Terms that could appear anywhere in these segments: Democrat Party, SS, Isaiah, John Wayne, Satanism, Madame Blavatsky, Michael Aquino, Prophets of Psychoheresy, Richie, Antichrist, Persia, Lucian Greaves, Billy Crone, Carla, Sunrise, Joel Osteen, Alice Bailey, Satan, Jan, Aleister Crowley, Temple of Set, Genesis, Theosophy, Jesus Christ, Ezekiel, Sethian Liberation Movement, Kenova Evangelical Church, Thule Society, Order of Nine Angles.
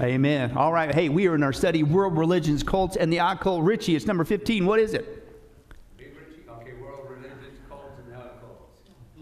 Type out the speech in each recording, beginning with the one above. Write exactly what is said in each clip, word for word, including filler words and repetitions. Amen. All right. Hey, we are in our study, World Religions, Cults, and the Occult. Richie, it's number fifteen. What is it? Okay, World Religions, Cults, and the Occult.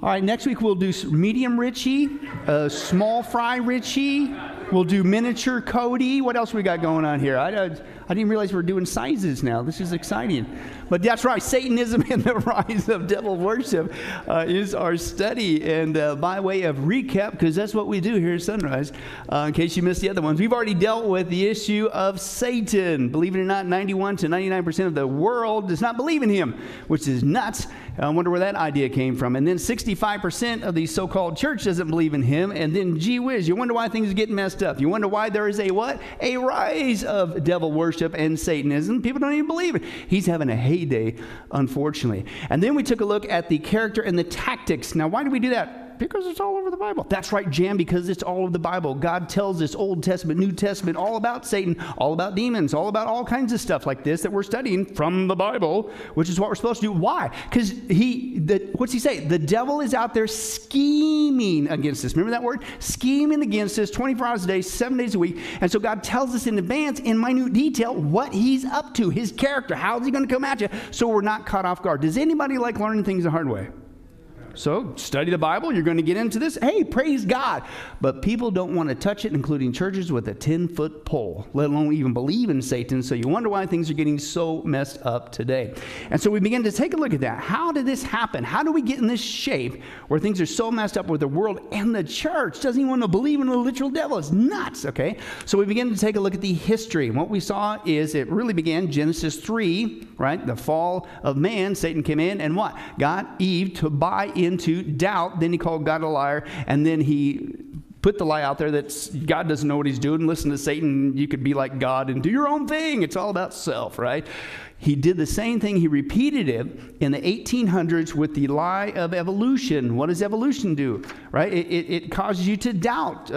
All right. Next week, we'll do medium Richie, uh, small fry Richie. We'll do miniature Cody. What else we got going on here? I, uh, I didn't realize we're doing sizes now. This is exciting. But that's right. Satanism and the Rise of Devil Worship uh, is our study. And uh, by way of recap, because that's what we do here at Sunrise, uh, in case you missed the other ones, we've already dealt with the issue of Satan. Believe it or not, ninety-one to ninety-nine percent of the world does not believe in him, which is nuts. I wonder where that idea came from. And then sixty-five percent of the so-called church doesn't believe in him. And then, gee whiz, you wonder why things are getting messed up. You wonder why there is a what? A rise of devil worship and Satanism. People don't even believe it. He's having a heyday, unfortunately. And then we took a look at the character and the tactics. Now, why do we do that? Because it's all over the Bible. That's right, Jan, because it's all over the Bible. God tells us Old Testament, New Testament, all about Satan, all about demons, all about all kinds of stuff like this that we're studying from the Bible, which is what we're supposed to do. Why? Because he, the, what's he say? The devil is out there scheming against us. Remember that word? Scheming against us twenty-four hours a day, seven days a week. And so God tells us in advance, in minute detail, what he's up to, his character. How is he going to come at you? So we're not caught off guard. Does anybody like learning things the hard way? So study the Bible. You're going to get into this. Hey, praise God. But people don't want to touch it, including churches, with a ten-foot pole, let alone even believe in Satan. So you wonder why things are getting so messed up today. And so we begin to take a look at that. How did this happen? How do we get in this shape where things are so messed up with the world and the church? Doesn't even want to believe in the literal devil. It's nuts, okay? So we begin to take a look at the history. And what we saw is it really began Genesis three, right? The fall of man. Satan came in and what? Got Eve to buy in. Into doubt. Then he called God a liar, and then he put the lie out there that God doesn't know what he's doing. Listen to Satan. You could be like God and do your own thing. It's all about self, right? He did the same thing. He repeated it in the eighteen hundreds with the lie of evolution. What does evolution do, right? It, it, it causes you to doubt, uh,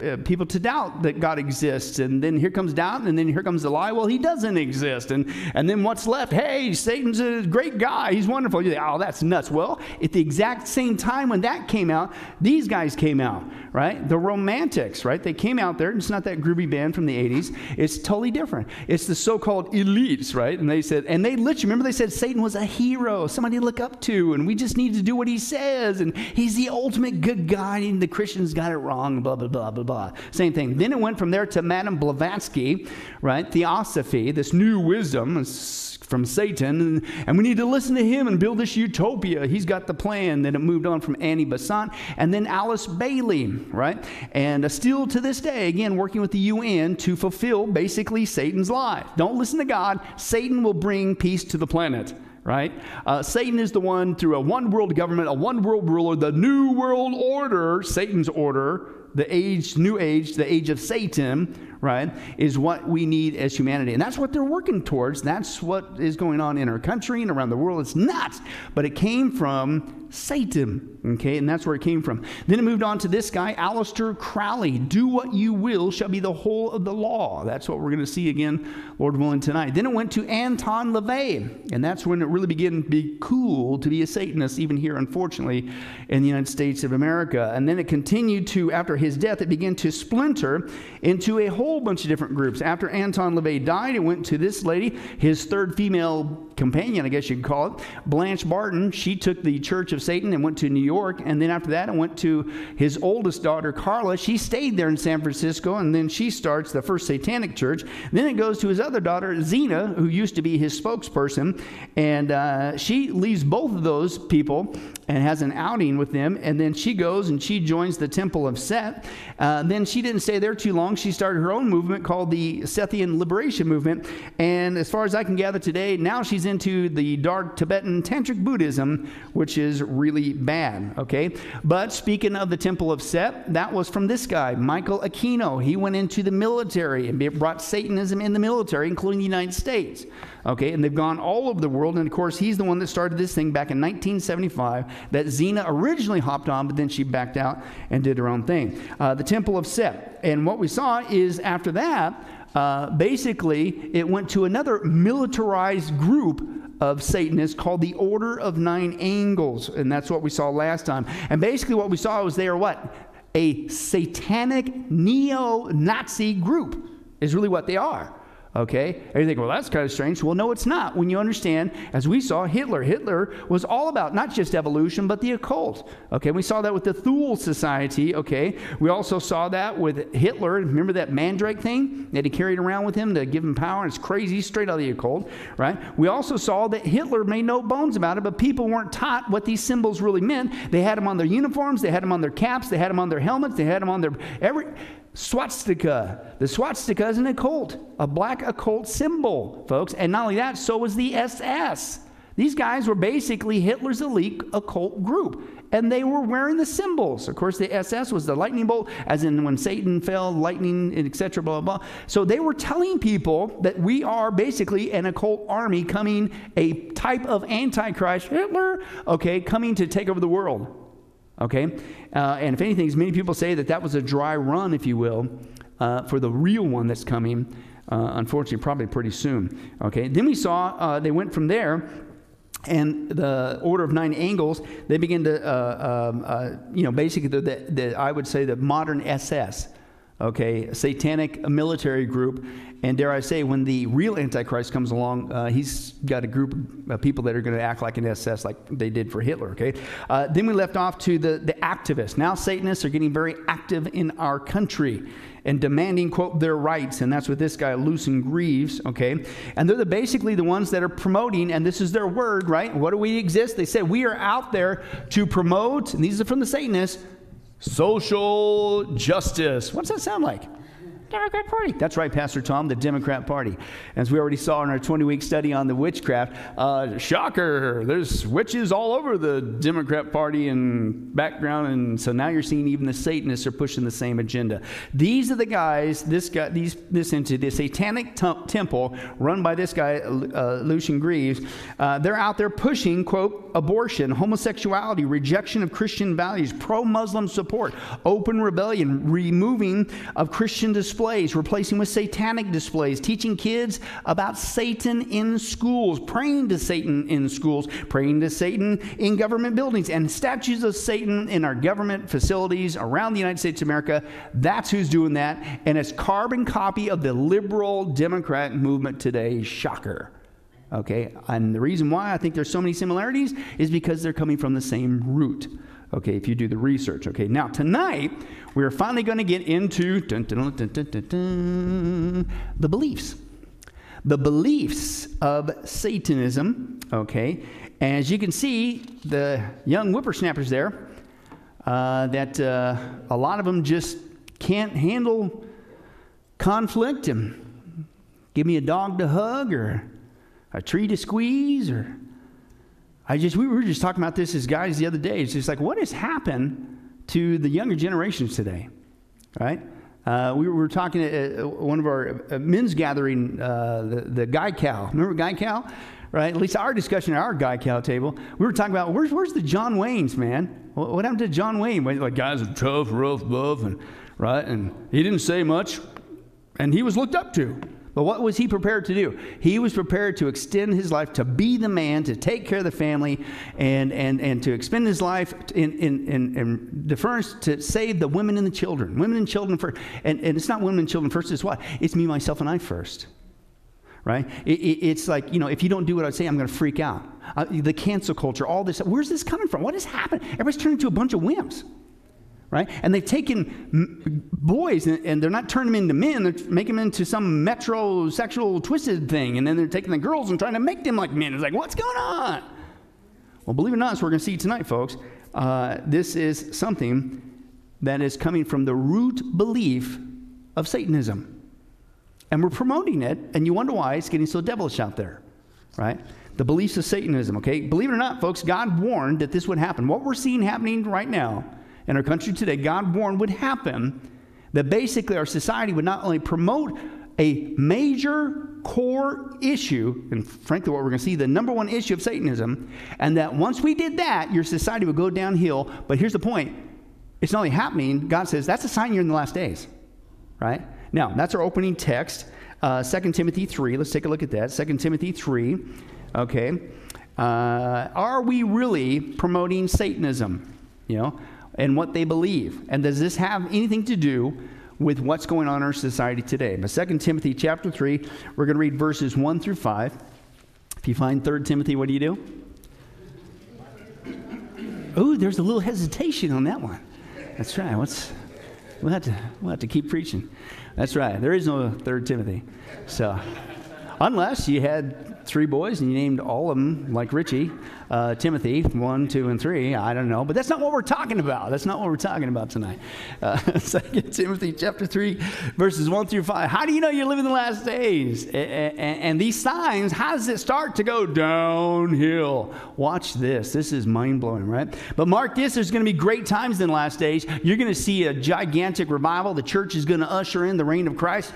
uh, people to doubt that God exists. And then here comes doubt, and then here comes the lie. Well, he doesn't exist. And, and then what's left? Hey, Satan's a great guy. He's wonderful. You think, oh, that's nuts. Well, at the exact same time when that came out, these guys came out, right? The Romantics, right? They came out there. It's not that groovy band from the eighties. It's totally different. It's the so-called elites. Right? And they said, and they literally, remember they said Satan was a hero, somebody to look up to, and we just need to do what he says, and he's the ultimate good guy, and the Christians got it wrong, blah, blah, blah, blah, blah. Same thing. Then it went from there to Madame Blavatsky, right? Theosophy, this new wisdom from Satan, and, and we need to listen to him and build this utopia. He's got the plan. Then it moved on from Annie Besant, and then Alice Bailey, right? And uh, still to this day, again, working with the U N to fulfill basically Satan's lie. Don't listen to God. Satan will bring peace to the planet, right? Uh, Satan is the one through a one-world government, a one-world ruler, the new world order, Satan's order, the age, new age, the age of Satan, right, is what we need as humanity. And that's what they're working towards. That's what is going on in our country and around the world. It's nuts. But it came from Satan, okay? And that's where it came from. Then it moved on to this guy, Aleister Crowley. Do what you will shall be the whole of the law. That's what we're going to see again, Lord willing, tonight. Then it went to Anton LaVey. And that's when it really began to be cool to be a Satanist, even here, unfortunately, in the United States of America. And then it continued to, after his death, it began to splinter into a whole whole bunch of different groups. After Anton LaVey died, it went to this lady, his third female companion, I guess you could call it, Blanche Barton. She took the Church of Satan and went to New York, and then after that, it went to his oldest daughter, Carla. She stayed there in San Francisco, and then she starts the first Satanic Church. Then it goes to his other daughter, Zena, who used to be his spokesperson, and uh, she leaves both of those people and has an outing with them, and then she goes and she joins the Temple of Set. Uh, then she didn't stay there too long. She started her own movement called the Sethian Liberation Movement, and as far as I can gather today, now she's into the dark Tibetan Tantric Buddhism, which is really bad, okay? But speaking of the Temple of Set, that was from this guy, Michael Aquino. He went into the military and brought Satanism in the military, including the United States, okay? And they've gone all over the world, and of course, he's the one that started this thing back in nineteen seventy-five that Zena originally hopped on, but then she backed out and did her own thing. Uh, the Temple of Set, and what we saw is after that, uh, basically, it went to another militarized group of Satanists called the Order of Nine Angles, and that's what we saw last time. And basically what we saw was they are what? a satanic neo-Nazi group is really what they are. Okay? And you think, well, that's kind of strange. Well, no, it's not. When you understand, as we saw, Hitler. Hitler was all about not just evolution, but the occult. Okay? We saw that with the Thule Society. Okay? We also saw that with Hitler. Remember that mandrake thing that he carried around with him to give him power? It's crazy, straight out of the occult. Right? We also saw that Hitler made no bones about it, but people weren't taught what these symbols really meant. They had them on their uniforms. They had them on their caps. They had them on their helmets. They had them on their... every. Swastika. The swastika is an occult, a black occult symbol, folks. And not only that, so was the S S. These guys were basically Hitler's elite occult group, and they were wearing the symbols. Of course, the S S was the lightning bolt, as in when Satan fell, lightning, et cetera, blah, blah, blah. So they were telling people that we are basically an occult army coming, a type of Antichrist, Hitler, okay, coming to take over the world. Okay, uh, and if anything, many people say that that was a dry run, if you will, uh, for the real one that's coming, uh, unfortunately, probably pretty soon. Okay, then we saw, uh, they went from there, and the Order of Nine Angles, they begin to, uh, uh, uh, you know, basically, the, the, the, I would say the modern S S, okay, a satanic military group. And dare I say, when the real Antichrist comes along, uh, he's got a group of people that are going to act like an S S, like they did for Hitler, okay? Uh, then we left off to the, the activists. Now Satanists are getting very active in our country and demanding, quote, their rights. And that's what this guy, Lucian Greaves, okay? And they're the, basically the ones that are promoting, and this is their word, right? What do we exist? They said, we are out there to promote, and these are from the Satanists, social justice. What's that sound like? Democrat Party. That's right, Pastor Tom, the Democrat Party. As we already saw in our twenty-week study on the witchcraft, uh, shocker, there's witches all over the Democrat Party and background, and so now you're seeing even the Satanists are pushing the same agenda. These are the guys, this guy, these, this into the satanic temple run by this guy, uh, Lucian Greaves. Uh, they're out there pushing, quote, abortion, homosexuality, rejection of Christian values, pro-Muslim support, open rebellion, removing of Christian display. Displays, replacing with satanic displays, teaching kids about Satan in schools, praying to Satan in schools, praying to Satan in government buildings, and statues of Satan in our government facilities around the United States of America. That's who's doing that, and it's carbon copy of the liberal Democrat movement today. Shocker. Okay, and the reason why I think there's so many similarities is because they're coming from the same root. Okay, if you do the research. Okay, now tonight, we're finally going to get into dun, dun, dun, dun, dun, dun, the beliefs. The beliefs of Satanism, okay? And as you can see, the young whippersnappers there, uh, that uh, a lot of them just can't handle conflict and give me a dog to hug or a tree to squeeze or... I just, we were just talking about this as guys the other day. It's just like, what has happened to the younger generations today, right? Uh, we were talking at one of our men's gathering, uh, the, the guy cow. Remember guy cow, right? At least our discussion at our guy cow table, we were talking about, where's, where's the John Waynes, man? What, what happened to John Wayne? Like, guys are tough, rough, buff, and, right? And he didn't say much, and he was looked up to. But what was he prepared to do? He was prepared to extend his life, to be the man, to take care of the family, and, and, and to expend his life in, in, in, in deference to save the women and the children. Women and children first. And, and it's not women and children first. It's what? It's me, myself, and I first. Right? It, it, it's like, you know, if you don't do what I say, I'm going to freak out. Uh, the cancel culture, all this. Where's this coming from? What has happened? Everybody's turned into a bunch of wimps. Right? And they've taken boys, and, and they're not turning them into men. They're making them into some metrosexual twisted thing. And then they're taking the girls and trying to make them like men. It's like, what's going on? Well, believe it or not, as we're going to see tonight, folks, uh, this is something that is coming from the root belief of Satanism. And we're promoting it, and you wonder why it's getting so devilish out there. Right? The beliefs of Satanism, okay? Believe it or not, folks, God warned that this would happen. What we're seeing happening right now in our country today, God warned would happen, that basically our society would not only promote a major core issue, and frankly what we're going to see, the number one issue of Satanism, and that once we did that, your society would go downhill. But here's the point. It's not only happening, God says, that's a sign you're in the last days. Right? Now, that's our opening text, uh, Second Timothy three. Let's take a look at that. Second Timothy three, okay. Uh, are we really promoting Satanism? You know? and what they believe. And does this have anything to do with what's going on in our society today? But Second Timothy chapter three, we're going to read verses one through five. If you find Third Timothy, what do you do? Oh, there's a little hesitation on that one. That's right. What's, we'll, have to, we'll have to keep preaching. That's right. There is no Third Timothy. So, unless you had three boys and you named all of them, like Richie, uh, Timothy, one, two, and three. I don't know. But that's not what we're talking about. That's not what we're talking about tonight. Uh, Second Timothy chapter three, verses one through five. How do you know you're living the last days? A- a- and these signs, how does it start to go downhill? Watch this. This is mind-blowing, right? But mark this. There's going to be great times in the last days. You're going to see a gigantic revival. The church is going to usher in the reign of Christ.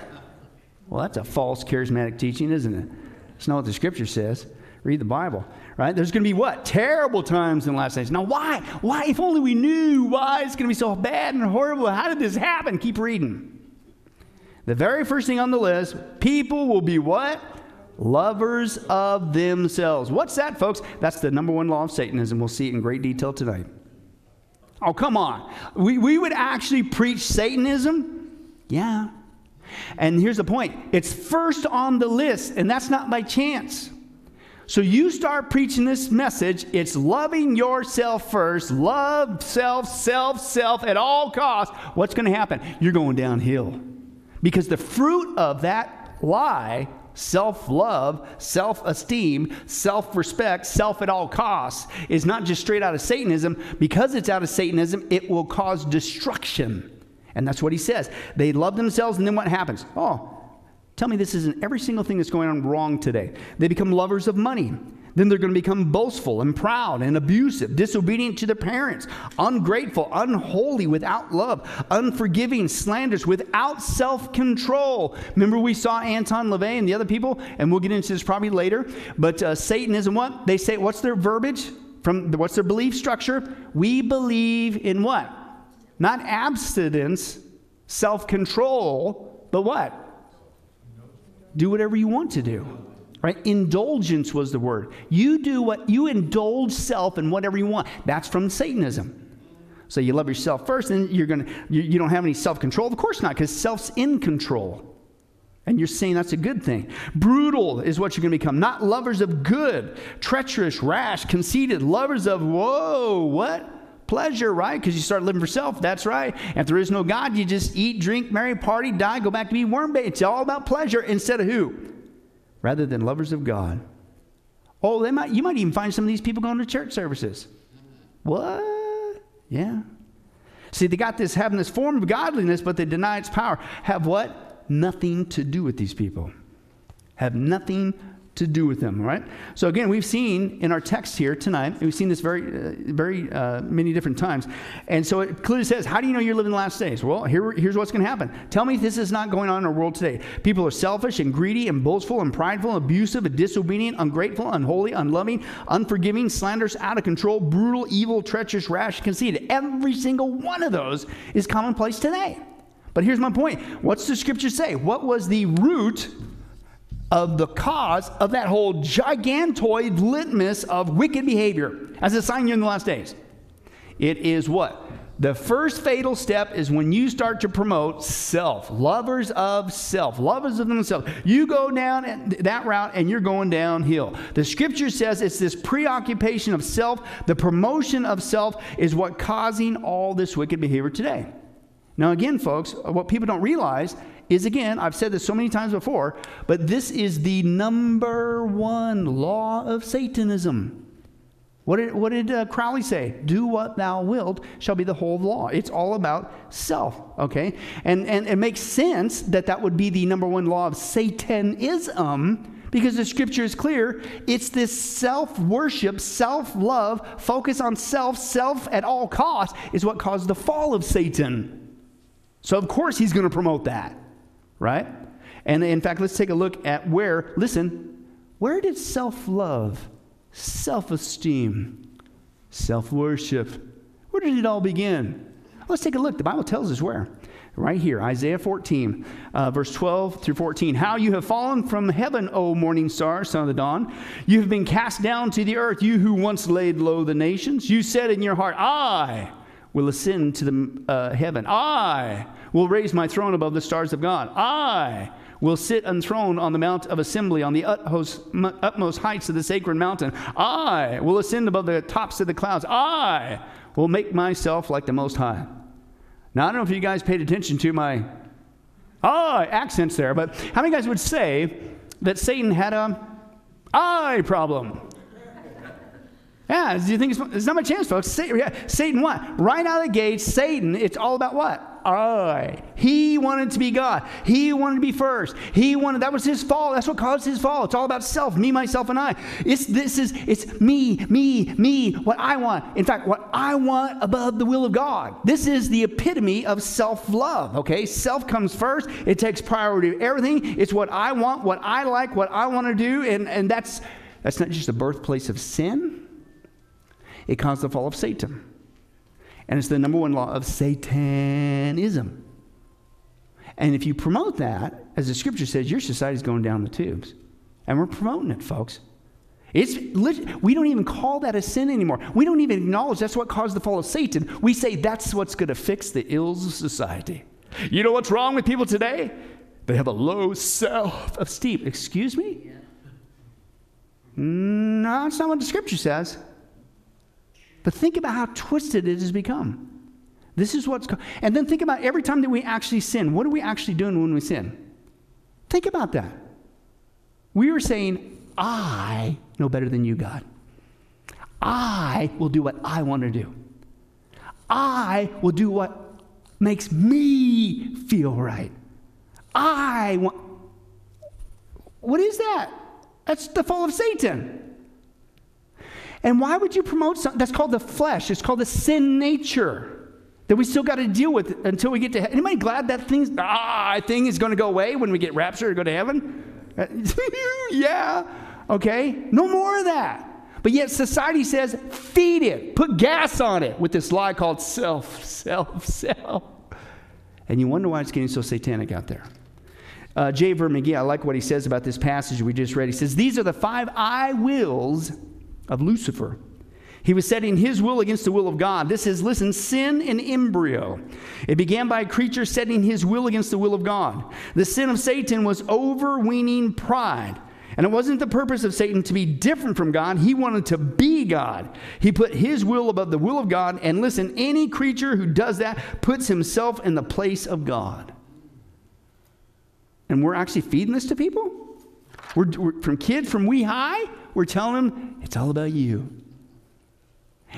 Well, that's a false charismatic teaching, isn't it? That's not what the scripture says. Read the Bible, right? There's going to be what? Terrible times in the last days. Now, why? Why? If only we knew why it's going to be so bad and horrible. How did this happen? Keep reading. The very first thing on the list, people will be what? Lovers of themselves. What's that, folks? That's the number one law of Satanism. We'll see it in great detail tonight. Oh, come on. We, we would actually preach Satanism? Yeah. And here's the point. It's first on the list, and that's not by chance. So you start preaching this message. It's loving yourself first. Love self, self, self at all costs. What's going to happen? You're going downhill. Because the fruit of that lie, self-love, self-esteem, self-respect, self at all costs, is not just straight out of Satanism. Because it's out of Satanism, it will cause destruction. And that's what he says. They love themselves, and then what happens? Oh, tell me this isn't every single thing that's going on wrong today. They become lovers of money. Then they're going to become boastful and proud and abusive, disobedient to their parents, ungrateful, unholy, without love, unforgiving, slanderous, without self-control. Remember we saw Anton LaVey and the other people, and we'll get into this probably later, but uh, Satanism, what? They say, what's their verbiage? From the, what's their belief structure? We believe in what? Not abstinence, self-control, but what? Do whatever you want to do, right? Indulgence was the word. You do what, you indulge self in whatever you want. That's from Satanism. So you love yourself first, and you're gonna, you, you don't have any self-control. Of course not, because self's in control. And you're saying that's a good thing. Brutal is what you're going to become. Not lovers of good, treacherous, rash, conceited, lovers of, whoa, what? Pleasure, right? Because you start living for self. That's right. If there is no God, you just eat, drink, marry, party, die, go back to being worm bait. It's all about pleasure instead of who? Rather than lovers of God. Oh, they might. You might even find some of these people going to church services. What? Yeah. See, they got this, having this form of godliness, but they deny its power. Have what? Nothing to do with these people. Have nothing to do with them, right? So again, we've seen in our text here tonight, we've seen this very, uh, very uh, many different times. And so it clearly says, how do you know you're living the last days? Well, here, here's what's going to happen. Tell me this is not going on in our world today. People are selfish and greedy and boastful and prideful, abusive and disobedient, ungrateful, unholy, unloving, unforgiving, slanderous, out of control, brutal, evil, treacherous, rash, conceited. Every single one of those is commonplace today. But here's my point. What's the scripture say? What was the root of the cause of that whole gigantoid litmus of wicked behavior as a sign you're in the last days? It is what? The first fatal step is when you start to promote self, lovers of self, lovers of themselves. You go down that route and you're going downhill. The scripture says it's this preoccupation of self, the promotion of self is what causing all this wicked behavior today. Now again, folks, what people don't realize is, again, I've said this so many times before, but this is the number one law of Satanism. What did, what did uh, Crowley say? Do what thou wilt shall be the whole law. It's all about self, okay? And, and it makes sense that that would be the number one law of Satanism because the scripture is clear. It's this self-worship, self-love, focus on self, self at all costs is what caused the fall of Satan. So, of course, he's going to promote that. Right? And in fact, let's take a look at where, listen, where did self-love, self-esteem, self-worship, where did it all begin? Let's take a look. The Bible tells us where. Right here, Isaiah fourteen, uh, verse twelve through fourteen. How you have fallen from heaven, O morning star, son of the dawn. You have been cast down to the earth, you who once laid low the nations. You said in your heart, I will ascend to the uh, heaven. I will raise my throne above the stars of God. I will sit enthroned on the Mount of Assembly, on the utmost, utmost heights of the sacred mountain. I will ascend above the tops of the clouds. I will make myself like the Most High. Now, I don't know if you guys paid attention to my I accents there, but how many guys would say that Satan had a I problem? Yeah, do you think it's, it's not my chance, folks? Satan what? Right out of the gate, Satan, it's all about what? I. He wanted to be God. He wanted to be first. He wanted, that was his fall. That's what caused his fall. It's all about self, me, myself, and I. It's, this is, it's me, me, me, what I want. In fact, what I want above the will of God. This is the epitome of self-love, okay? Self comes first. It takes priority to everything. It's what I want, what I like, what I want to do, and, and that's, that's not just the birthplace of sin. It caused the fall of Satan. And it's the number one law of Satanism. And if you promote that, as the scripture says, your society's going down the tubes. And we're promoting it, folks. It's we don't even call that a sin anymore. We don't even acknowledge that's what caused the fall of Satan. We say that's what's going to fix the ills of society. You know what's wrong with people today? They have a low self-esteem. Excuse me? No, that's not what the scripture says. But think about how twisted it has become. This is what's... And then think about every time that we actually sin. What are we actually doing when we sin? Think about that. We are saying, I know better than you, God. I will do what I want to do. I will do what makes me feel right. I want... What is that? That's the fall of Satan. And why would you promote something? That's called the flesh. It's called the sin nature that we still got to deal with until we get to heaven. Anybody glad that thing's, ah, thing is going to go away when we get raptured or go to heaven? Yeah. Okay. No more of that. But yet society says, feed it. Put gas on it with this lie called self, self, self. And you wonder why it's getting so satanic out there. Uh, J. Vernon McGee, I like what he says about this passage we just read. He says, these are the five I wills of Lucifer. He was setting his will against the will of God. This is, listen, sin in embryo. It began by a creature setting his will against the will of God. The sin of Satan was overweening pride. And it wasn't the purpose of Satan to be different from God. He wanted to be God. He put his will above the will of God. And listen, any creature who does that puts himself in the place of God. And we're actually feeding this to people? We're, we're from kids, from wee high? We're telling them, it's all about you.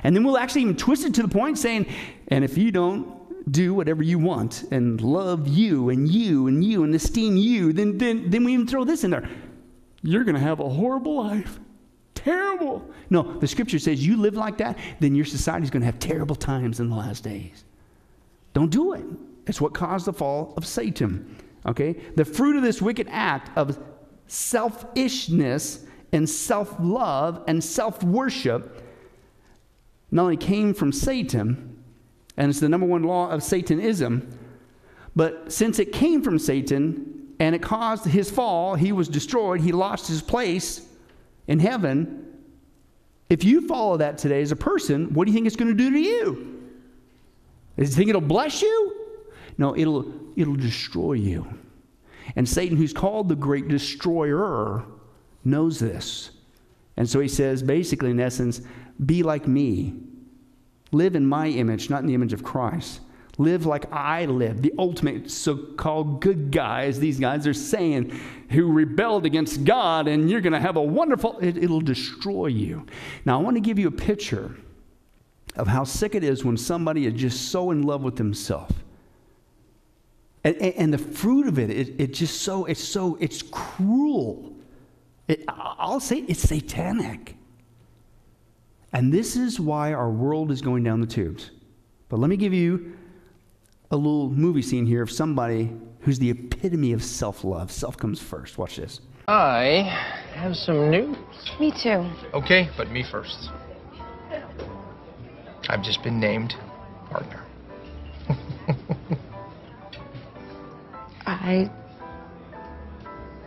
And then we'll actually even twist it to the point saying, and if you don't do whatever you want and love you and you and you and esteem you, then, then, then we even throw this in there. You're going to have a horrible life. Terrible. No, the scripture says you live like that, then your society's going to have terrible times in the last days. Don't do it. It's what caused the fall of Satan. Okay? The fruit of this wicked act of selfishness and self-love and self-worship not only came from Satan, and it's the number one law of Satanism, but since it came from Satan and it caused his fall, he was destroyed, he lost his place in heaven. If you follow that today as a person, what do you think it's going to do to you? Do you think it'll bless you? No, it'll, it'll destroy you. And Satan, who's called the great destroyer, knows this. And so he says, basically, in essence, be like me. Live in my image, not in the image of Christ. Live like I live. The ultimate so-called good guys, these guys are saying, who rebelled against God, and you're going to have a wonderful... It, it'll destroy you. Now, I want to give you a picture of how sick it is when somebody is just so in love with himself. And, and, and the fruit of it, it, it just so, it's so, it's cruel. It, I'll say it's satanic. And this is why our world is going down the tubes. But let me give you a little movie scene here of somebody who's the epitome of self-love. Self comes first. Watch this. I have some news. Me too. Okay, but me first. I've just been named partner. I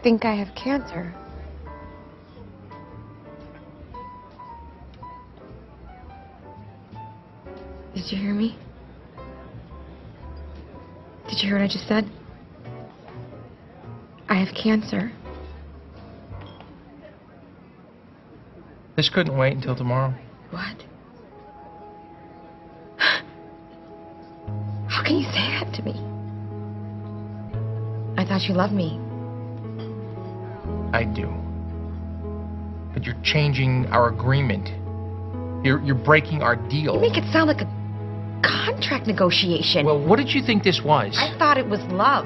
think I have cancer. Did you hear me? Did you hear what I just said? I have cancer. This couldn't wait until tomorrow. What? How can you say that to me? I thought you loved me. I do. But you're changing our agreement. You're, you're breaking our deal. You make it sound like a contract negotiation. Well, what did you think this was? I thought it was love.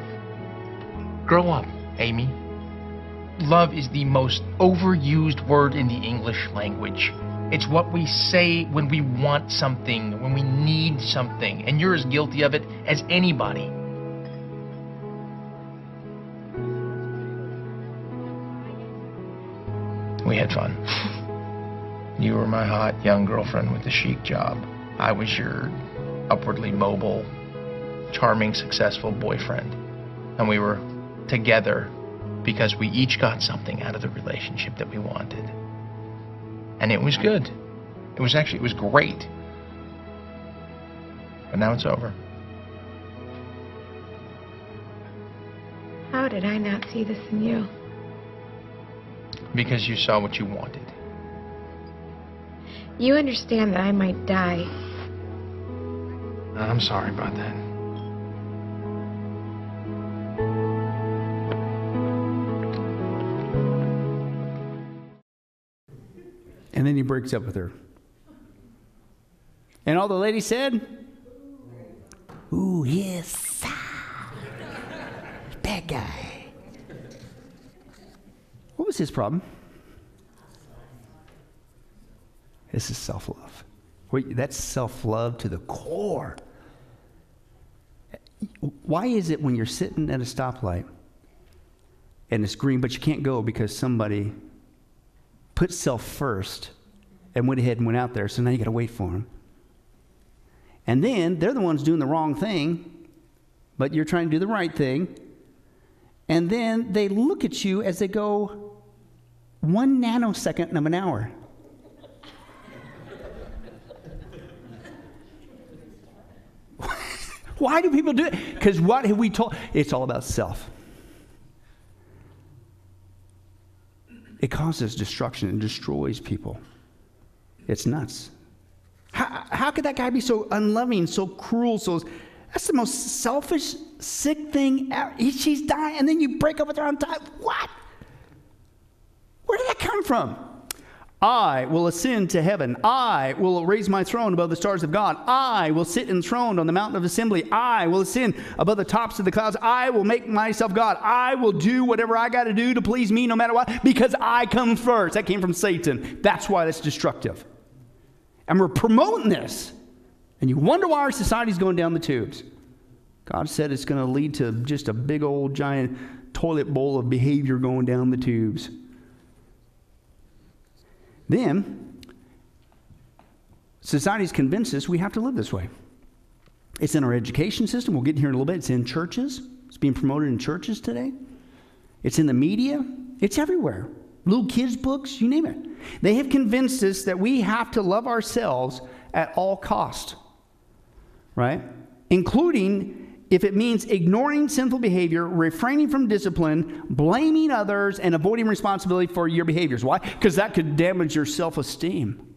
Grow up, Amy. Love is the most overused word in the English language. It's what we say when we want something, when we need something, and you're as guilty of it as anybody. We had fun. You were my hot young girlfriend with the chic job. I was your upwardly mobile, charming, successful boyfriend. And we were together because we each got something out of the relationship that we wanted. And it was good. It was actually, it was great. But now it's over. How did I not see this in you? Because you saw what you wanted. You understand that I might die. I'm sorry about that. And then he breaks up with her. And all the lady said, ooh, yes. That guy. What was his problem? This is self-love. Wait, that's self-love to the core. Why is it when you're sitting at a stoplight and it's green, but you can't go because somebody put self first and went ahead and went out there, so now you got to wait for them. And then they're the ones doing the wrong thing, but you're trying to do the right thing. And then they look at you as they go one nanosecond of an hour. Why do people do it? Because what have we told? It's all about self. It causes destruction and destroys people. It's nuts. How, how could that guy be so unloving, so cruel? So that's the most selfish, sick thing ever. He, she's dying, and then you break up with her on time. What? Where did that come from? I will ascend to heaven. I will raise my throne above the stars of God. I will sit enthroned on the mountain of assembly. I will ascend above the tops of the clouds. I will make myself God. I will do whatever I got to do to please me no matter what, because I come first. That came from Satan. That's why that's destructive. And we're promoting this. And you wonder why our society's going down the tubes. God said it's going to lead to just a big old giant toilet bowl of behavior going down the tubes. Then, society's convinced us we have to live this way. It's in our education system. We'll get here in a little bit. It's in churches. It's being promoted in churches today. It's in the media. It's everywhere. Little kids' books, you name it. They have convinced us that we have to love ourselves at all cost, right? Including if it means ignoring sinful behavior, refraining from discipline, blaming others, and avoiding responsibility for your behaviors. Why? Because that could damage your self-esteem.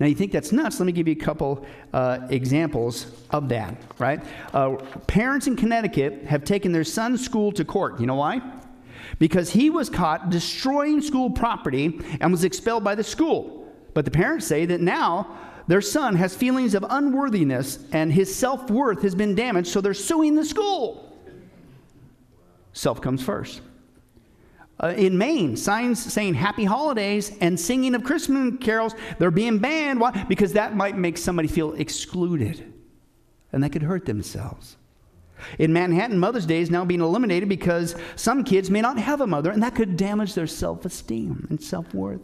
Now, you think that's nuts. Let me give you a couple uh, examples of that, right? Uh, parents in Connecticut have taken their son's school to court. You know why? Because he was caught destroying school property and was expelled by the school. But the parents say that now their son has feelings of unworthiness and his self-worth has been damaged, so they're suing the school. Self comes first. Uh, in Maine, signs saying happy holidays and singing of Christmas carols, they're being banned. Why? Because that might make somebody feel excluded, and that could hurt themselves. In Manhattan, Mother's Day is now being eliminated because some kids may not have a mother, and that could damage their self-esteem and self-worth.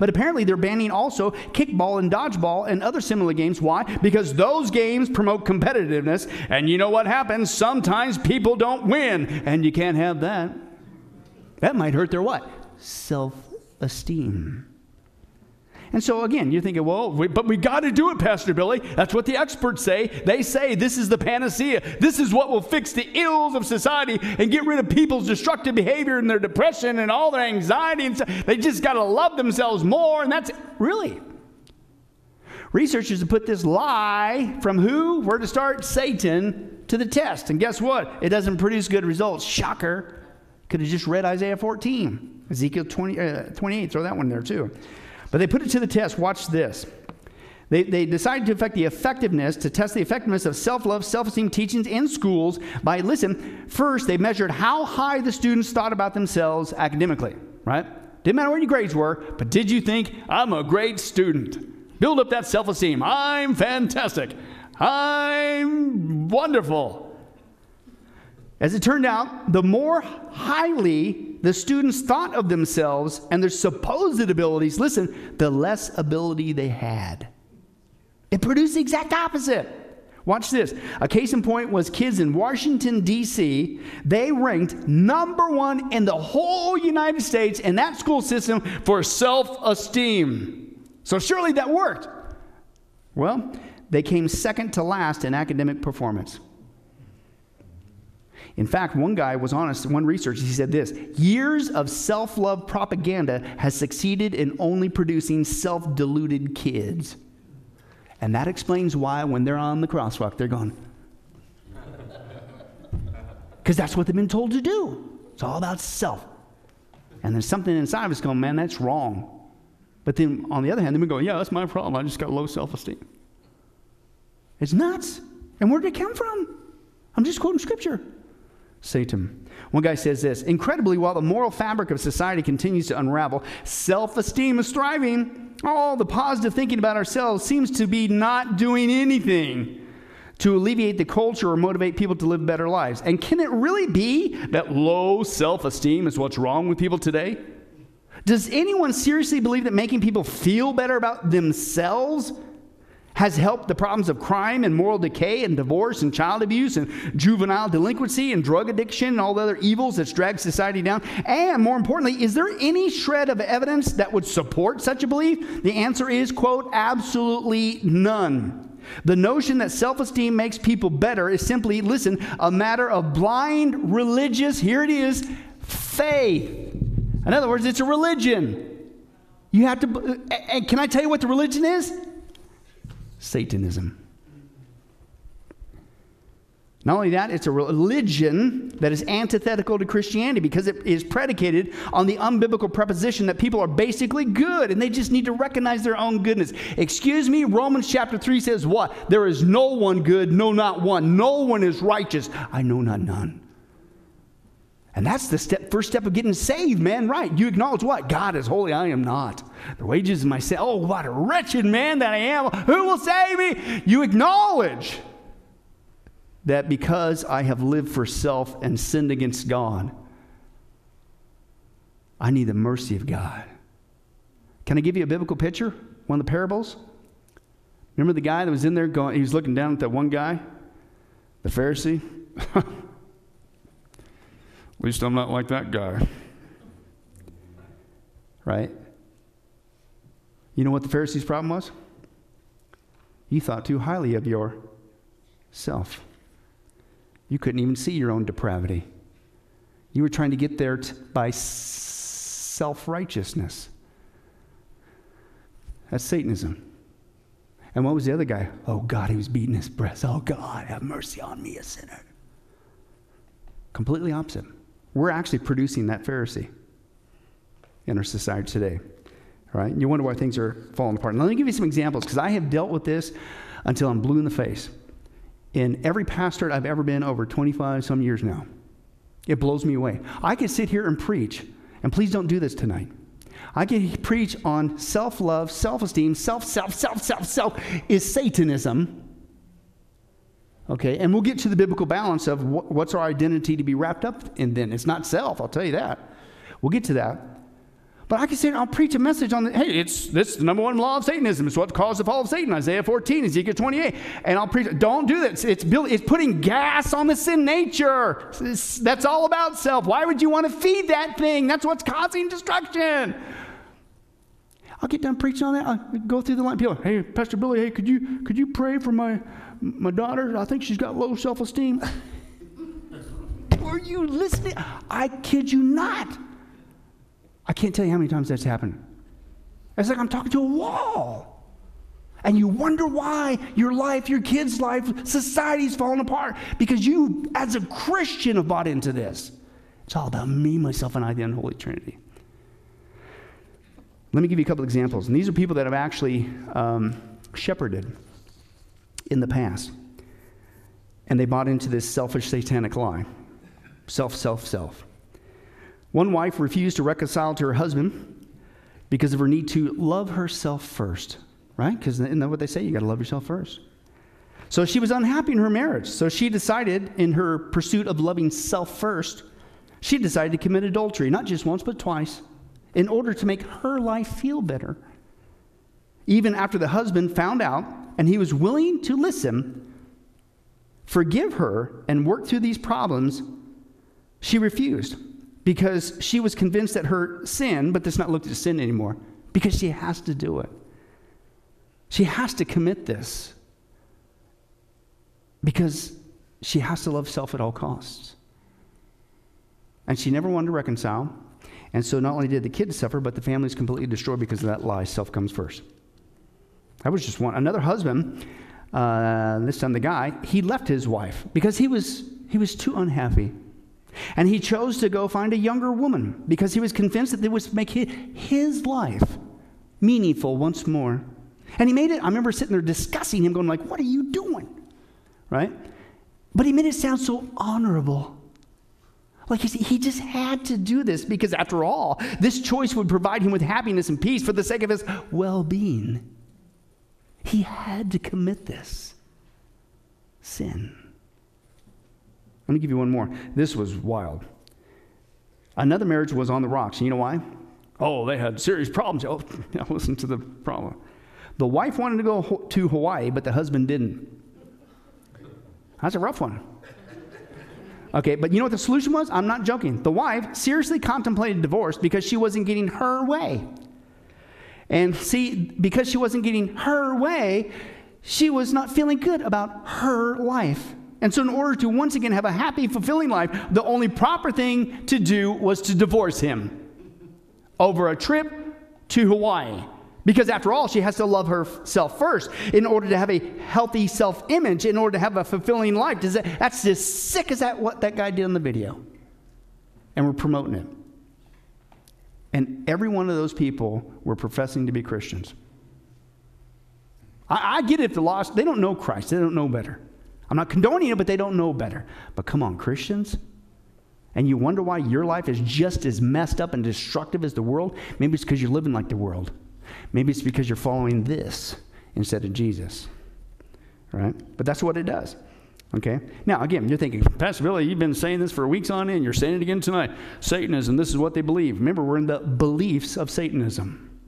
But apparently they're banning also kickball and dodgeball and other similar games. Why? Because those games promote competitiveness. And you know what happens? Sometimes people don't win. And you can't have that. That might hurt their what? Self-esteem. And so, again, you're thinking, well, we, but we got to do it, Pastor Billy. That's what the experts say. They say this is the panacea. This is what will fix the ills of society and get rid of people's destructive behavior and their depression and all their anxiety. And so they just got to love themselves more. And that's really. Researchers have put this lie from who? Where to start? Satan to the test. And guess what? It doesn't produce good results. Shocker. Could have just read Isaiah fourteen. Ezekiel twenty, uh, twenty-eight. Throw that one there, too. But they put it to the test. Watch this. They, they decided to affect the effectiveness, to test the effectiveness of self-love, self-esteem teachings in schools by, listen, first they measured how high the students thought about themselves academically, right? Didn't matter what your grades were, but did you think, I'm a great student? Build up that self-esteem. I'm fantastic. I'm wonderful. As it turned out, the more highly the students thought of themselves and their supposed abilities, listen, the less ability they had. It produced the exact opposite. Watch this. A case in point was kids in Washington, D C They ranked number one in the whole United States in that school system for self-esteem. So surely that worked. Well, they came second to last in academic performance. In fact, one guy was honest, one researcher, he said this, years of self-love propaganda has succeeded in only producing self-deluded kids. And that explains why when they're on the crosswalk, they're going. Because that's what they've been told to do. It's all about self. And there's something inside of us going, man, that's wrong. But then on the other hand, they've been going, yeah, that's my problem. I just got low self-esteem. It's nuts. And where did it come from? I'm just quoting scripture. Satan. One guy says this, incredibly, while the moral fabric of society continues to unravel, self-esteem is thriving. All the positive thinking about ourselves seems to be not doing anything to alleviate the culture or motivate people to live better lives. And can it really be that low self-esteem is what's wrong with people today? Does anyone seriously believe that making people feel better about themselves has helped the problems of crime and moral decay and divorce and child abuse and juvenile delinquency and drug addiction and all the other evils that's dragged society down? And more importantly, is there any shred of evidence that would support such a belief? The answer is, quote, absolutely none. The notion that self-esteem makes people better is simply, listen, a matter of blind religious, here it is, faith. In other words, it's a religion. You have to, and can I tell you what the religion is? Satanism. Not only that, it's a religion that is antithetical to Christianity because it is predicated on the unbiblical proposition that people are basically good and they just need to recognize their own goodness. Excuse me, Romans chapter three says what? There is no one good, no, not one. No one is righteous. I know not none. And that's the step, first step of getting saved, man, right? You acknowledge what? God is holy, I am not. The wages of my sin, oh, what a wretched man that I am. Who will save me? You acknowledge that because I have lived for self and sinned against God, I need the mercy of God. Can I give you a biblical picture? One of the parables? Remember the guy that was in there going, he was looking down at that one guy, the Pharisee? At least I'm not like that guy. Right? You know what the Pharisees' problem was? You thought too highly of yourself. You couldn't even see your own depravity. You were trying to get there t- by s- self-righteousness. That's Satanism. And what was the other guy? Oh, God, he was beating his breast. Oh, God, have mercy on me, a sinner. Completely opposite. We're actually producing that Pharisee in our society today, right? And you wonder why things are falling apart. And let me give you some examples, because I have dealt with this until I'm blue in the face. In every pastorate I've ever been over twenty-five some years now, it blows me away. I could sit here and preach, and please don't do this tonight. I could preach on self-love, self-esteem, self, self, self, self, self is Satanism. Okay, and we'll get to the biblical balance of wh- what's our identity to be wrapped up in then. It's not self, I'll tell you that. We'll get to that. But I can say, I'll preach a message on, the, hey, it's this is the number one law of Satanism. It's what caused the fall of Satan, Isaiah fourteen, Ezekiel twenty-eight. And I'll preach, don't do that. It's, it's, build, it's putting gas on the sin nature. It's, that's all about self. Why would you want to feed that thing? That's what's causing destruction. I'll get done preaching on that. I'll go through the line. People are like, hey, Pastor Billy, hey, could you could you pray for my my daughter? I think she's got low self-esteem. Were you listening? I kid you not. I can't tell you how many times that's happened. It's like I'm talking to a wall. And you wonder why your life, your kid's life, society's falling apart. Because you, as a Christian, have bought into this. It's all about me, myself, and I, the unholy Trinity. Let me give you a couple examples. And these are people that I've actually um, shepherded in the past. And they bought into this selfish satanic lie. Self, self, self. One wife refused to reconcile to her husband because of her need to love herself first. Right? Because isn't that what they say? You got to love yourself first. So she was unhappy in her marriage. So she decided in her pursuit of loving self first, she decided to commit adultery, not just once but twice, in order to make her life feel better. Even after the husband found out and he was willing to listen, forgive her, and work through these problems, she refused because she was convinced that her sin, but that's not looked at as sin anymore, because she has to do it. She has to commit this because she has to love self at all costs. And she never wanted to reconcile. And so not only did the kids suffer, but the family is completely destroyed because of that lie, self comes first. That was just one. Another husband, uh, this time the guy, he left his wife because he was he was too unhappy. And he chose to go find a younger woman because he was convinced that it would make his, his life meaningful once more. And he made it, I remember sitting there discussing him, going like, what are you doing? Right? But he made it sound so honorable. Like he, he just had to do this because after all, this choice would provide him with happiness and peace for the sake of his well-being. He had to commit this sin. Let me give you one more. This was wild. Another marriage was on the rocks. And you know why? Oh, they had serious problems. Oh, yeah, listen to the problem. The wife wanted to go to Hawaii, but the husband didn't. That's a rough one. Okay, but you know what the solution was? I'm not joking. The wife seriously contemplated divorce because she wasn't getting her way. And see, because she wasn't getting her way, she was not feeling good about her life. And so in order to once again have a happy, fulfilling life, the only proper thing to do was to divorce him over a trip to Hawaii. Because after all, she has to love herself first in order to have a healthy self-image, in order to have a fulfilling life. Does that, that's as sick as that what that guy did in the video. And we're promoting it. And every one of those people were professing to be Christians. I, I get it if the lost, they don't know Christ. They don't know better. I'm not condoning it, but they don't know better. But come on, Christians. And you wonder why your life is just as messed up and destructive as the world? Maybe it's because you're living like the world. Maybe it's because you're following this instead of Jesus, right? But that's what it does, okay? Now, again, you're thinking, Pastor Billy, you've been saying this for weeks on end. You're saying it again tonight. Satanism, this is what they believe. Remember, we're in the beliefs of Satanism.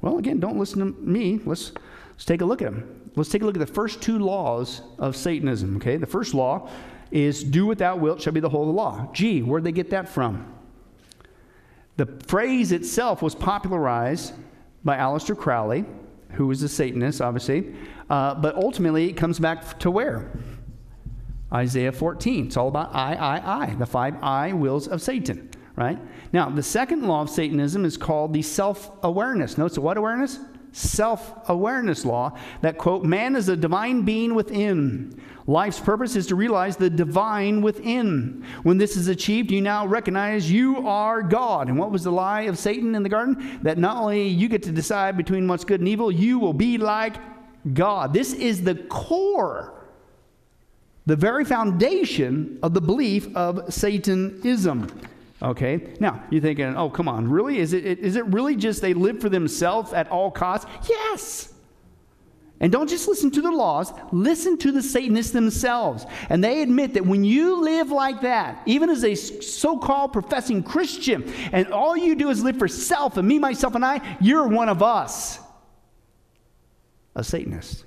Well, again, don't listen to me. Let's, let's take a look at them. Let's take a look at the first two laws of Satanism, okay? The first law is do what thou wilt shall be the whole of the law. Gee, where'd they get that from? The phrase itself was popularized by Aleister Crowley, who was a Satanist, obviously. Uh, but ultimately, it comes back to where? Isaiah fourteen. It's all about I, I, I, the five I wills of Satan, right? Now, the second law of Satanism is called the self-awareness. Notice what awareness? Self-awareness law that, quote, man is a divine being within. Life's purpose is to realize the divine within. When this is achieved, you now recognize you are God. And what was the lie of Satan in the garden? That not only you get to decide between what's good and evil, you will be like God. This is the core, the very foundation of the belief of Satanism. Okay, now you're thinking, oh, come on, really? Is it, is it really just they live for themselves at all costs? Yes. And don't just listen to the laws, listen to the Satanists themselves. And they admit that when you live like that, even as a so-called professing Christian, and all you do is live for self and me, myself, and I, you're one of us. A Satanist.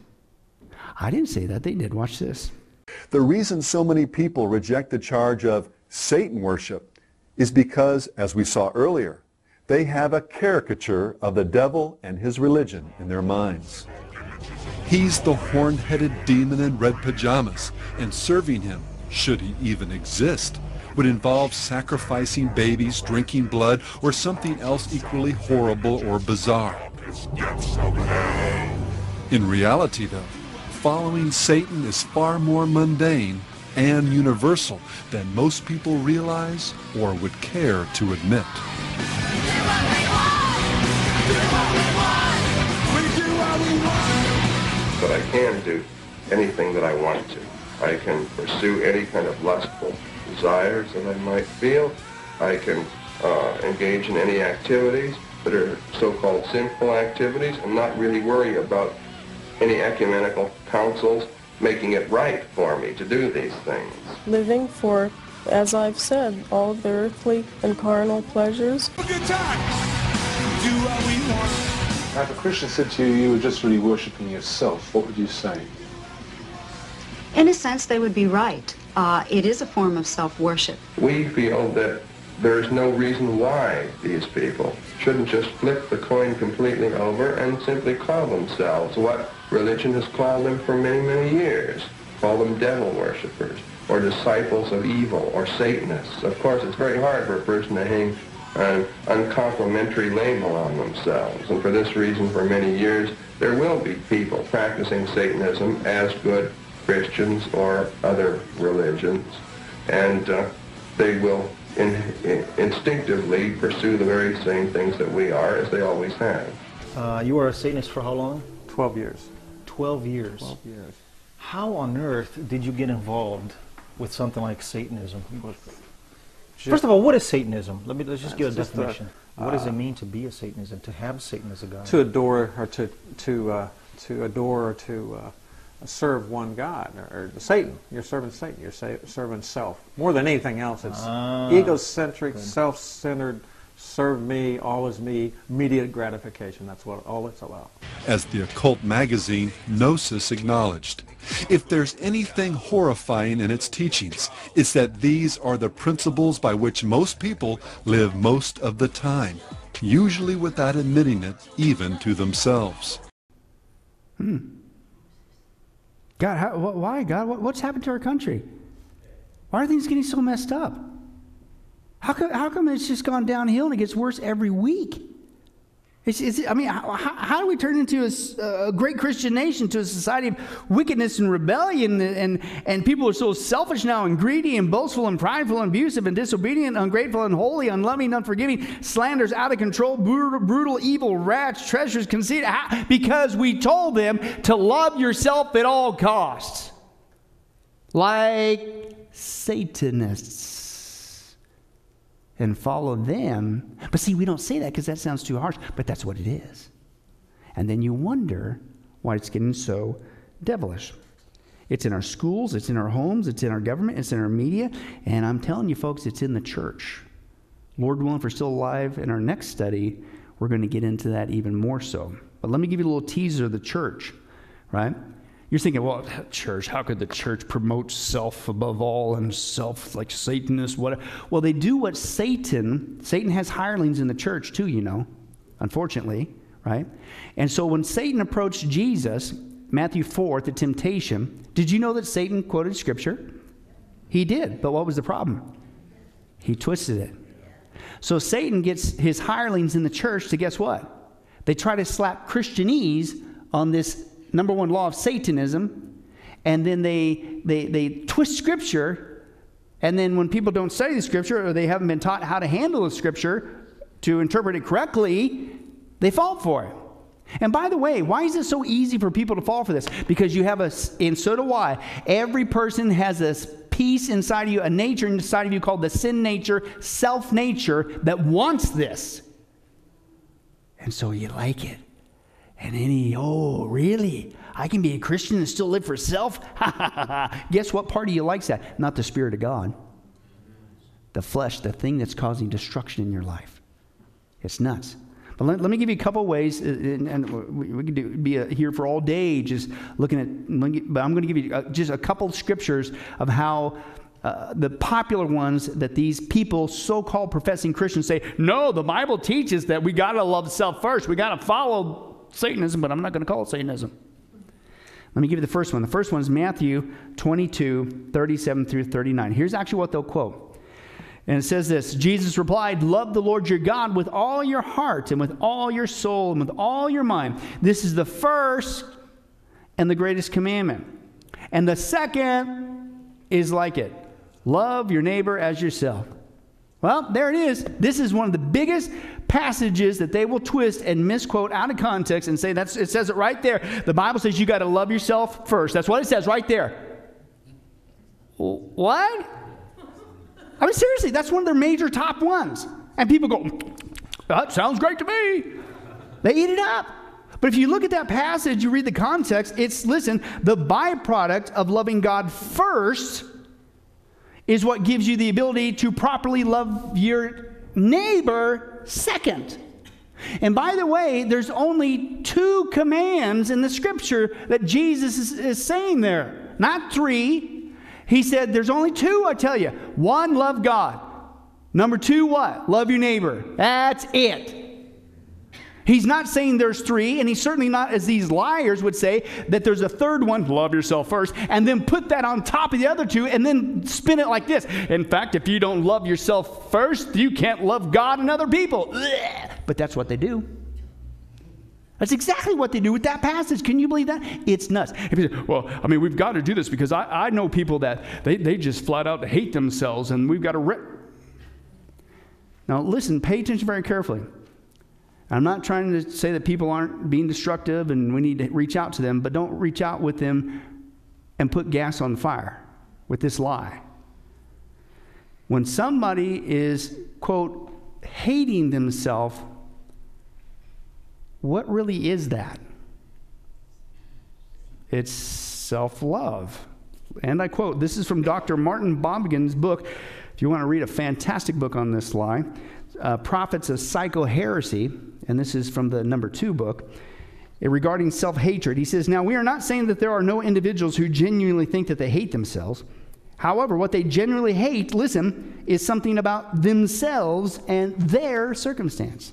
I didn't say that, they did. Watch this. The reason so many people reject the charge of Satan worship is because, as we saw earlier, They have a caricature of the devil and his religion in their minds. He's the horn-headed demon in red pajamas, and serving him, should he even exist, would involve sacrificing babies, drinking blood, or something else equally horrible or bizarre. In reality, though, following Satan is far more mundane and universal than most people realize or would care to admit. But I can do anything that I want to. I can pursue any kind of lustful desires that I might feel. I can uh, engage in any activities that are so-called sinful activities and not really worry about any ecumenical councils making it right for me to do these things. Living for, as I've said, all the earthly and carnal pleasures. Have a good time. Do what we want. If a Christian said to you, you were just really worshiping yourself, what would you say? In a sense, they would be right. Uh, it is a form of self-worship. We feel that there's no reason why these people shouldn't just flip the coin completely over and simply call themselves what religion has called them for many, many years. Call them devil worshippers or disciples of evil or Satanists. Of course, it's very hard for a person to hang an uncomplimentary label on themselves. And for this reason, for many years, there will be people practicing Satanism as good Christians or other religions, and uh, they will in, in, instinctively pursue the very same things that we are, as they always have. Uh, you were a Satanist for how long? Twelve years. Twelve years. Twelve years. How on earth did you get involved with something like Satanism? Just, First of all, what is Satanism? Let me let's just get a just definition. A, uh, what does it mean to be a Satanist and to have Satan as a god? To adore or to to uh, to adore or to. Uh, serve one God, or, or Satan. You're serving Satan. You're sa serving self. More than anything else, it's ah, egocentric, self-centered, serve me, all is me, immediate gratification. That's what all it's about. As the occult magazine Gnosis acknowledged, if there's anything horrifying in its teachings, it's that these are the principles by which most people live most of the time, usually without admitting it even to themselves. Hmm. God, how, why, God? What's happened to our country? Why are things getting so messed up? How come, how come it's just gone downhill and it gets worse every week? It's, it's, I mean, how, how do we turn into a, a great Christian nation to a society of wickedness and rebellion, and, and, and people are so selfish now and greedy and boastful and prideful and abusive and disobedient, ungrateful, unholy, unloving, unforgiving, slanders, out of control, brutal, brutal evil, rash, treacherous, conceit, how, because we told them to love yourself at all costs. Like Satanists. And follow them. But see, we don't say that because that sounds too harsh, but that's what it is. And then you wonder why it's getting so devilish. It's in our schools, it's in our homes, it's in our government, it's in our media, and I'm telling you folks, it's in the church. Lord willing, if we're still alive in our next study, we're going to get into that even more so. But let me give you a little teaser of the church, right? You're thinking, well, church, how could the church promote self above all and self like Satanists, whatever? Well, they do what Satan, Satan has hirelings in the church too, you know, unfortunately, right? And so when Satan approached Jesus, Matthew four, the temptation, did you know that Satan quoted scripture? He did, but what was the problem? He twisted it. So Satan gets his hirelings in the church to guess what? They try to slap Christianese on this number one law of Satanism, and then they, they, they twist scripture, and then when people don't study the scripture or they haven't been taught how to handle the scripture to interpret it correctly, they fall for it. And by the way, why is it so easy for people to fall for this? Because you have a, and so do I, every person has this piece inside of you, a nature inside of you called the sin nature, self nature, that wants this. And so you like it. And any, oh, really? I can be a Christian and still live for self? Ha, ha, ha, ha. Guess what part of you likes that? Not the Spirit of God. The flesh, the thing that's causing destruction in your life. It's nuts. But let, let me give you a couple ways, and, and we, we could do, be a, here for all day just looking at, but I'm going to give you just a couple of scriptures of how Uh, the popular ones that these people, so-called professing Christians, say, no, the Bible teaches that we got to love self first. We got to follow Satanism, but I'm not going to call it Satanism. Let me give you the first one. The first one is Matthew twenty-two, thirty-seven through thirty-nine. Here's actually what they'll quote. And it says this, Jesus replied, love the Lord your God with all your heart and with all your soul and with all your mind. This is the first and the greatest commandment. And the second is like it. Love your neighbor as yourself. Well, there it is. This is one of the biggest passages that they will twist and misquote out of context and say, that's, it says it right there. The Bible says you got to love yourself first. That's what it says right there. What? I mean, seriously, that's one of their major top ones. And people go, that sounds great to me. They eat it up. But if you look at that passage, you read the context, it's, listen, the byproduct of loving God first is what gives you the ability to properly love your neighbor second. And by the way, there's only two commands in the scripture that Jesus is, is saying there, not three. He said, there's only two, I tell you. One, love God. Number two, what? Love your neighbor. That's it. He's not saying there's three, and he's certainly not, as these liars would say, that there's a third one, love yourself first, and then put that on top of the other two, and then spin it like this. In fact, if you don't love yourself first, you can't love God and other people. But that's what they do. That's exactly what they do with that passage. Can you believe that? It's nuts. Well, I mean, we've got to do this because I, I know people that they, they just flat out hate themselves, and we've got to... Re- now, listen, pay attention very carefully. I'm not trying to say that people aren't being destructive and we need to reach out to them, but don't reach out with them and put gas on the fire with this lie. When somebody is, quote, hating themselves, what really is that? It's self-love. And I quote, this is from Doctor Martin Bobgin's book. If you want to read a fantastic book on this lie, Uh, Prophets of Psychoheresy, and this is from the number two book, uh, regarding self-hatred. He says, now we are not saying that there are no individuals who genuinely think that they hate themselves. However, what they generally hate, listen, is something about themselves and their circumstance.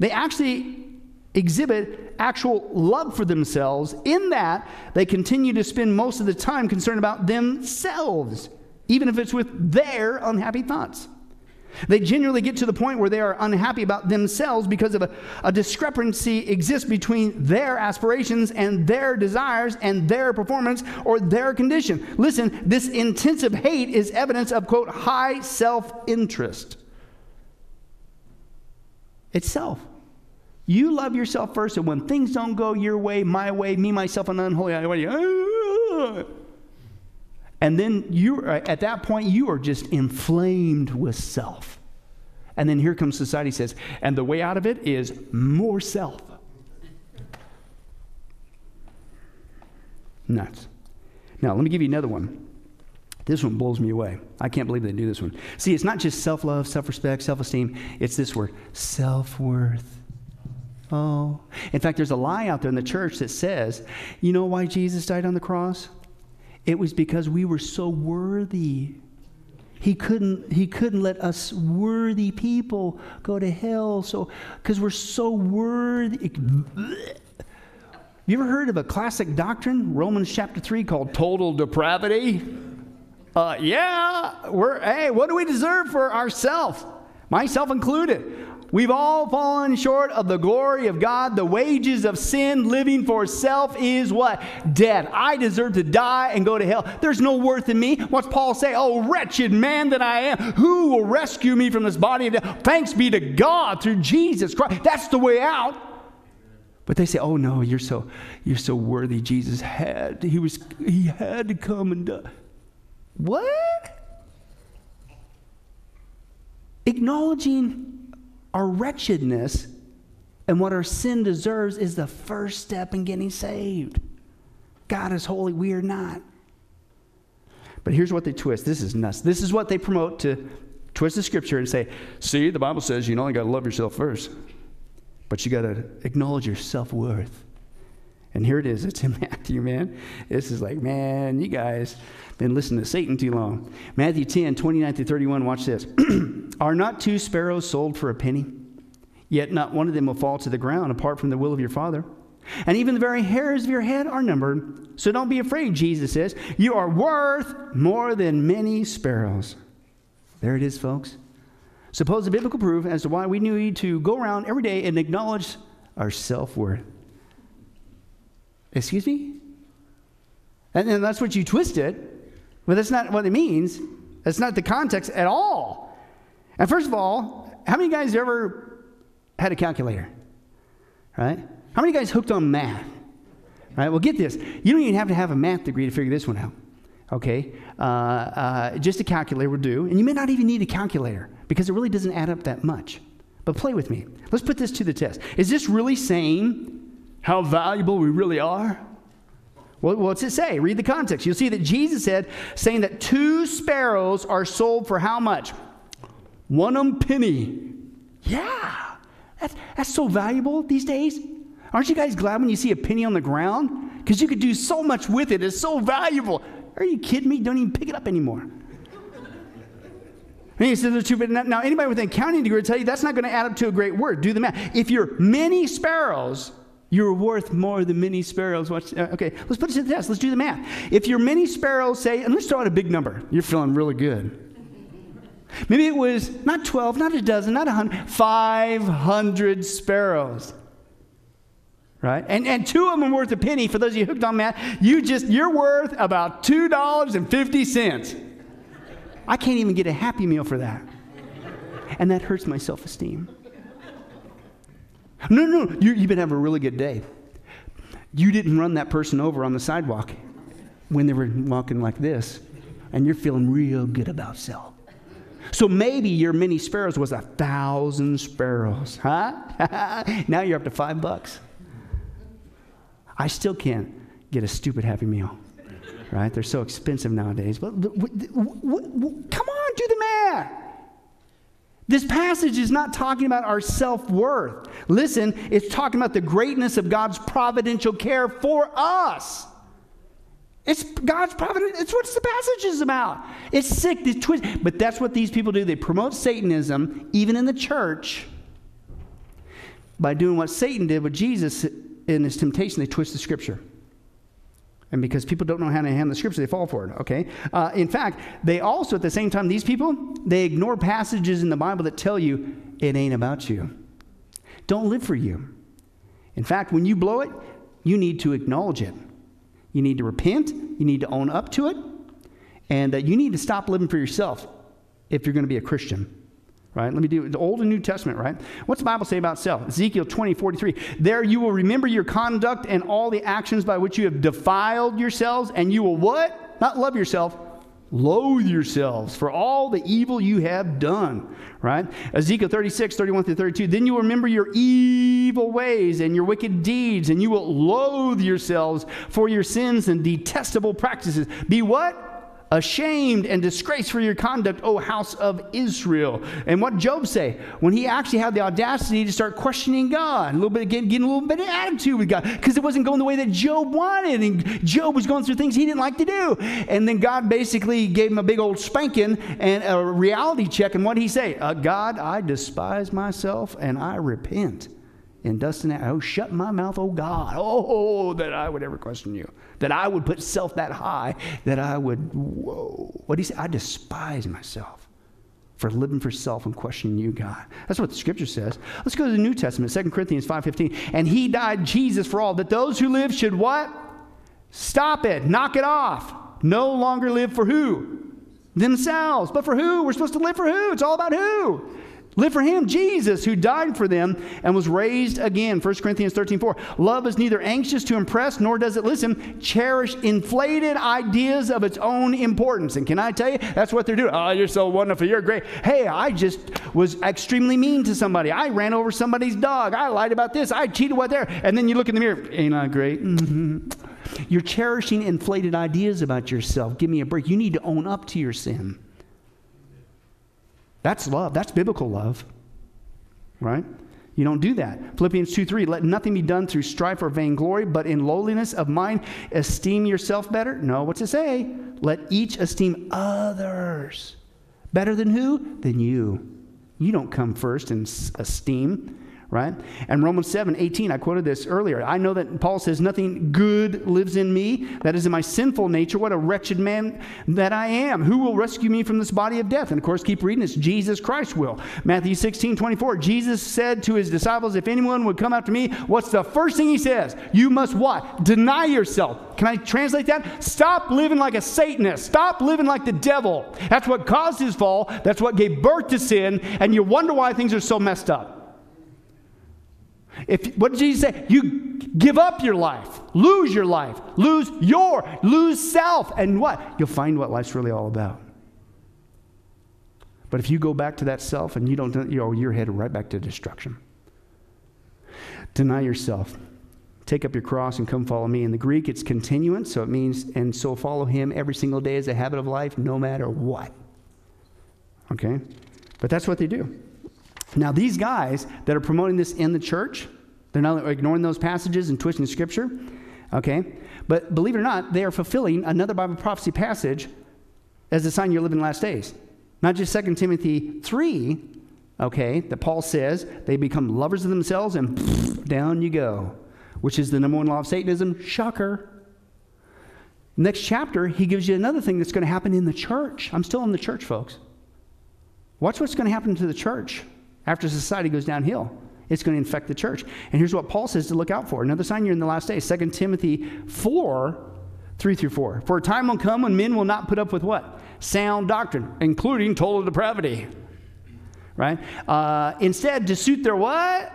They actually exhibit actual love for themselves in that they continue to spend most of the time concerned about themselves, even if it's with their unhappy thoughts. They generally get to the point where they are unhappy about themselves because of a, a discrepancy exists between their aspirations and their desires and their performance or their condition. Listen, this intensive hate is evidence of, quote, high self-interest. It's self. You love yourself first, and when things don't go your way, my way, me, myself, and unholy, I... And then you, at that point, you are just inflamed with self. And then here comes society says, and the way out of it is more self. Nuts. Now, let me give you another one. This one blows me away. I can't believe they do this one. See, it's not just self-love, self-respect, self-esteem. It's this word, self-worth. Oh. In fact, there's a lie out there in the church that says, you know why Jesus died on the cross? It was because we were so worthy. He couldn't, he couldn't let us worthy people go to hell. So, because we're so worthy. You ever heard of a classic doctrine, Romans chapter three, called total depravity? Uh, yeah, we're, hey, what do we deserve for ourselves? Myself included. We've all fallen short of the glory of God. The wages of sin, living for self, is what? Death. I deserve to die and go to hell. There's no worth in me. What's Paul say? Oh, wretched man that I am. Who will rescue me from this body of death? Thanks be to God through Jesus Christ. That's the way out. But they say, oh no, you're so, you're so worthy. Jesus had, he was, he had to come and die. What? Acknowledging our wretchedness and what our sin deserves is the first step in getting saved. God is holy. We are not. But here's what they twist. This is nuts. This is what they promote, to twist the scripture and say, see, the Bible says you only got to love yourself first, but you got to acknowledge your self-worth. And here it is. It's in Matthew, man. This is like, man, you guys been listening to Satan too long. Matthew ten, twenty-nine through thirty-one, watch this. Are not two sparrows sold for a penny? Yet not one of them will fall to the ground apart from the will of your Father. And even the very hairs of your head are numbered. So don't be afraid, Jesus says. You are worth more than many sparrows. There it is, folks. Suppose a biblical proof as to why we need to go around every day and acknowledge our self-worth. Excuse me? And then that's what you twist it. But that's not what it means. That's not the context at all. And first of all, how many guys ever had a calculator? Right? How many guys hooked on math? Right? Well, get this. You don't even have to have a math degree to figure this one out. Okay? Uh, uh, just a calculator will do. And you may not even need a calculator because it really doesn't add up that much. But play with me. Let's put this to the test. Is this really saying how valuable we really are? Well, what's it say? Read the context. You'll see that Jesus said, saying that two sparrows are sold for how much? One um penny. Yeah. That's, that's so valuable these days. Aren't you guys glad when you see a penny on the ground? Because you could do so much with it. It's so valuable. Are you kidding me? Don't even pick it up anymore. He says two, but now, anybody with an accounting degree will tell you that's not going to add up to a great word. Do the math. If you're many sparrows, you're worth more than many sparrows. Watch, uh, okay, let's put it to the test. Let's do the math. If you're many sparrows, say, and let's throw out a big number. You're feeling really good. Maybe it was not twelve, not a dozen, not a hundred, five hundred sparrows. Right? And, and two of them worth a penny. For those of you hooked on math, you just, you're worth about two dollars and fifty cents. I can't even get a Happy Meal for that. And that hurts my self-esteem. No, no, you, you've been having a really good day. You didn't run that person over on the sidewalk when they were walking like this, and you're feeling real good about self. So maybe your many sparrows was a thousand sparrows, huh? Now you're up to five bucks. I still can't get a stupid Happy Meal, right? They're so expensive nowadays. But what, what, what, what, come on, do the math. This passage is not talking about our self-worth. Listen, it's talking about the greatness of God's providential care for us. It's God's providence. It's what the passage is about. It's sick. It's twist. But that's what these people do. They promote Satanism, even in the church, by doing what Satan did with Jesus in his temptation. They twist the Scripture. And because people don't know how to handle the Scripture, they fall for it, okay? Uh, in fact, they also, at the same time, these people, they ignore passages in the Bible that tell you, it ain't about you. Don't live for you. In fact, when you blow it, you need to acknowledge it. You need to repent. You need to own up to it. And uh, you need to stop living for yourself if you're going to be a Christian. Right? Let me do the Old and New Testament, right? What's the Bible say about self? Ezekiel twenty, forty-three. There you will remember your conduct and all the actions by which you have defiled yourselves, and you will what? Not love yourself, loathe yourselves for all the evil you have done, right? Ezekiel thirty-six, thirty-one through thirty-two. Then you will remember your evil ways and your wicked deeds, and you will loathe yourselves for your sins and detestable practices. Be what? Ashamed and disgraced for your conduct, O house of Israel. And what did Job say when he actually had the audacity to start questioning God? A little bit again, getting a little bit of attitude with God because it wasn't going the way that Job wanted, and Job was going through things he didn't like to do. And then God basically gave him a big old spanking and a reality check. And what did he say? Uh, God, I despise myself and I repent. And dust and ash, oh, shut my mouth, oh God. Oh, that I would ever question you. That I would put self that high, that I would, whoa. What do you say? I despise myself for living for self and questioning you, God. That's what the Scripture says. Let's go to the New Testament, Second Corinthians five fifteen. And he died, Jesus, for all, that those who live should what? Stop it. Knock it off. No longer live for who? Themselves. But for who? We're supposed to live for who? It's all about who? Live for him, Jesus, who died for them and was raised again. First Corinthians thirteen, four. Love is neither anxious to impress, nor does it, listen, cherish inflated ideas of its own importance. And can I tell you, that's what they're doing. Oh, you're so wonderful. You're great. Hey, I just was extremely mean to somebody. I ran over somebody's dog. I lied about this. I cheated right there. And then you look in the mirror. Ain't I great? Mm-hmm. You're cherishing inflated ideas about yourself. Give me a break. You need to own up to your sin. That's love. That's biblical love, right? You don't do that. Philippians two three, let nothing be done through strife or vainglory, but in lowliness of mind, esteem yourself better. No, what's it say? Let each esteem others better than who? Than you. You don't come first in esteem, right? And Romans seven eighteen, I quoted this earlier. I know that Paul says, nothing good lives in me. That is in my sinful nature. What a wretched man that I am. Who will rescue me from this body of death? And of course, keep reading this. Jesus Christ will. Matthew sixteen twenty-four, Jesus said to his disciples, if anyone would come after me, what's the first thing he says? You must what? Deny yourself. Can I translate that? Stop living like a Satanist. Stop living like the devil. That's what caused his fall. That's what gave birth to sin. And you wonder why things are so messed up. If, what did Jesus say? You give up your life, lose your life, lose your, lose self, and what? You'll find what life's really all about. But if you go back to that self and you don't, you know, you're headed right back to destruction. Deny yourself. Take up your cross and come follow me. In the Greek, it's continuance, so it means, and so follow him every single day as a habit of life, no matter what. Okay? But that's what they do. Now, these guys that are promoting this in the church, they're not ignoring those passages and twisting Scripture, okay? But believe it or not, they are fulfilling another Bible prophecy passage as a sign you're living the last days. Not just Second Timothy three, okay, that Paul says, they become lovers of themselves and pff, down you go, which is the number one law of Satanism. Shocker. Next chapter, he gives you another thing that's going to happen in the church. I'm still in the church, folks. Watch what's going to happen to the church. After society goes downhill, it's going to infect the church. And here's what Paul says to look out for. Another sign you're in the last days, Second Timothy four, three through four. For a time will come when men will not put up with what? Sound doctrine, including total depravity. Right? Uh, instead, to suit their what?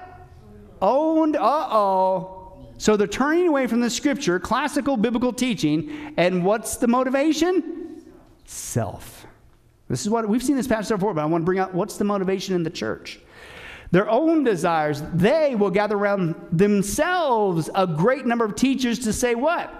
Owned, uh-oh. So they're turning away from the Scripture, classical biblical teaching, and what's the motivation? Self. This is what, we've seen this passage before, but I want to bring out what's the motivation in the church. Their own desires, they will gather around themselves a great number of teachers to say what?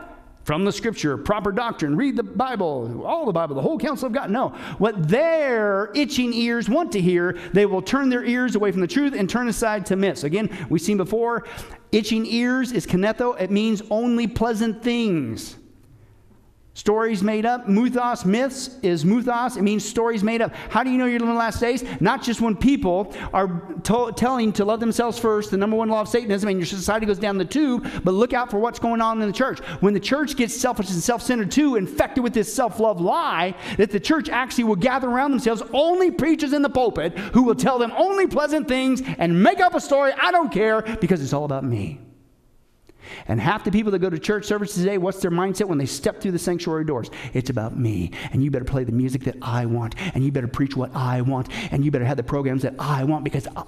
From the Scripture, proper doctrine, read the Bible, all the Bible, the whole counsel of God. No, what their itching ears want to hear, they will turn their ears away from the truth and turn aside to myths. Again, we've seen before, itching ears is kinetho. It means only pleasant things. Stories made up. Muthos, myths is muthos. It means stories made up. How do you know you're living the last days? Not just when people are to telling to love themselves first, the number one law of Satanism, and your society goes down the tube, but look out for what's going on in the church. When the church gets selfish and self-centered too, infected with this self-love lie, that the church actually will gather around themselves only preachers in the pulpit who will tell them only pleasant things and make up a story, I don't care, because it's all about me. And half the people that go to church services today, what's their mindset when they step through the sanctuary doors? It's about me, and you better play the music that I want, and you better preach what I want, and you better have the programs that I want, because I...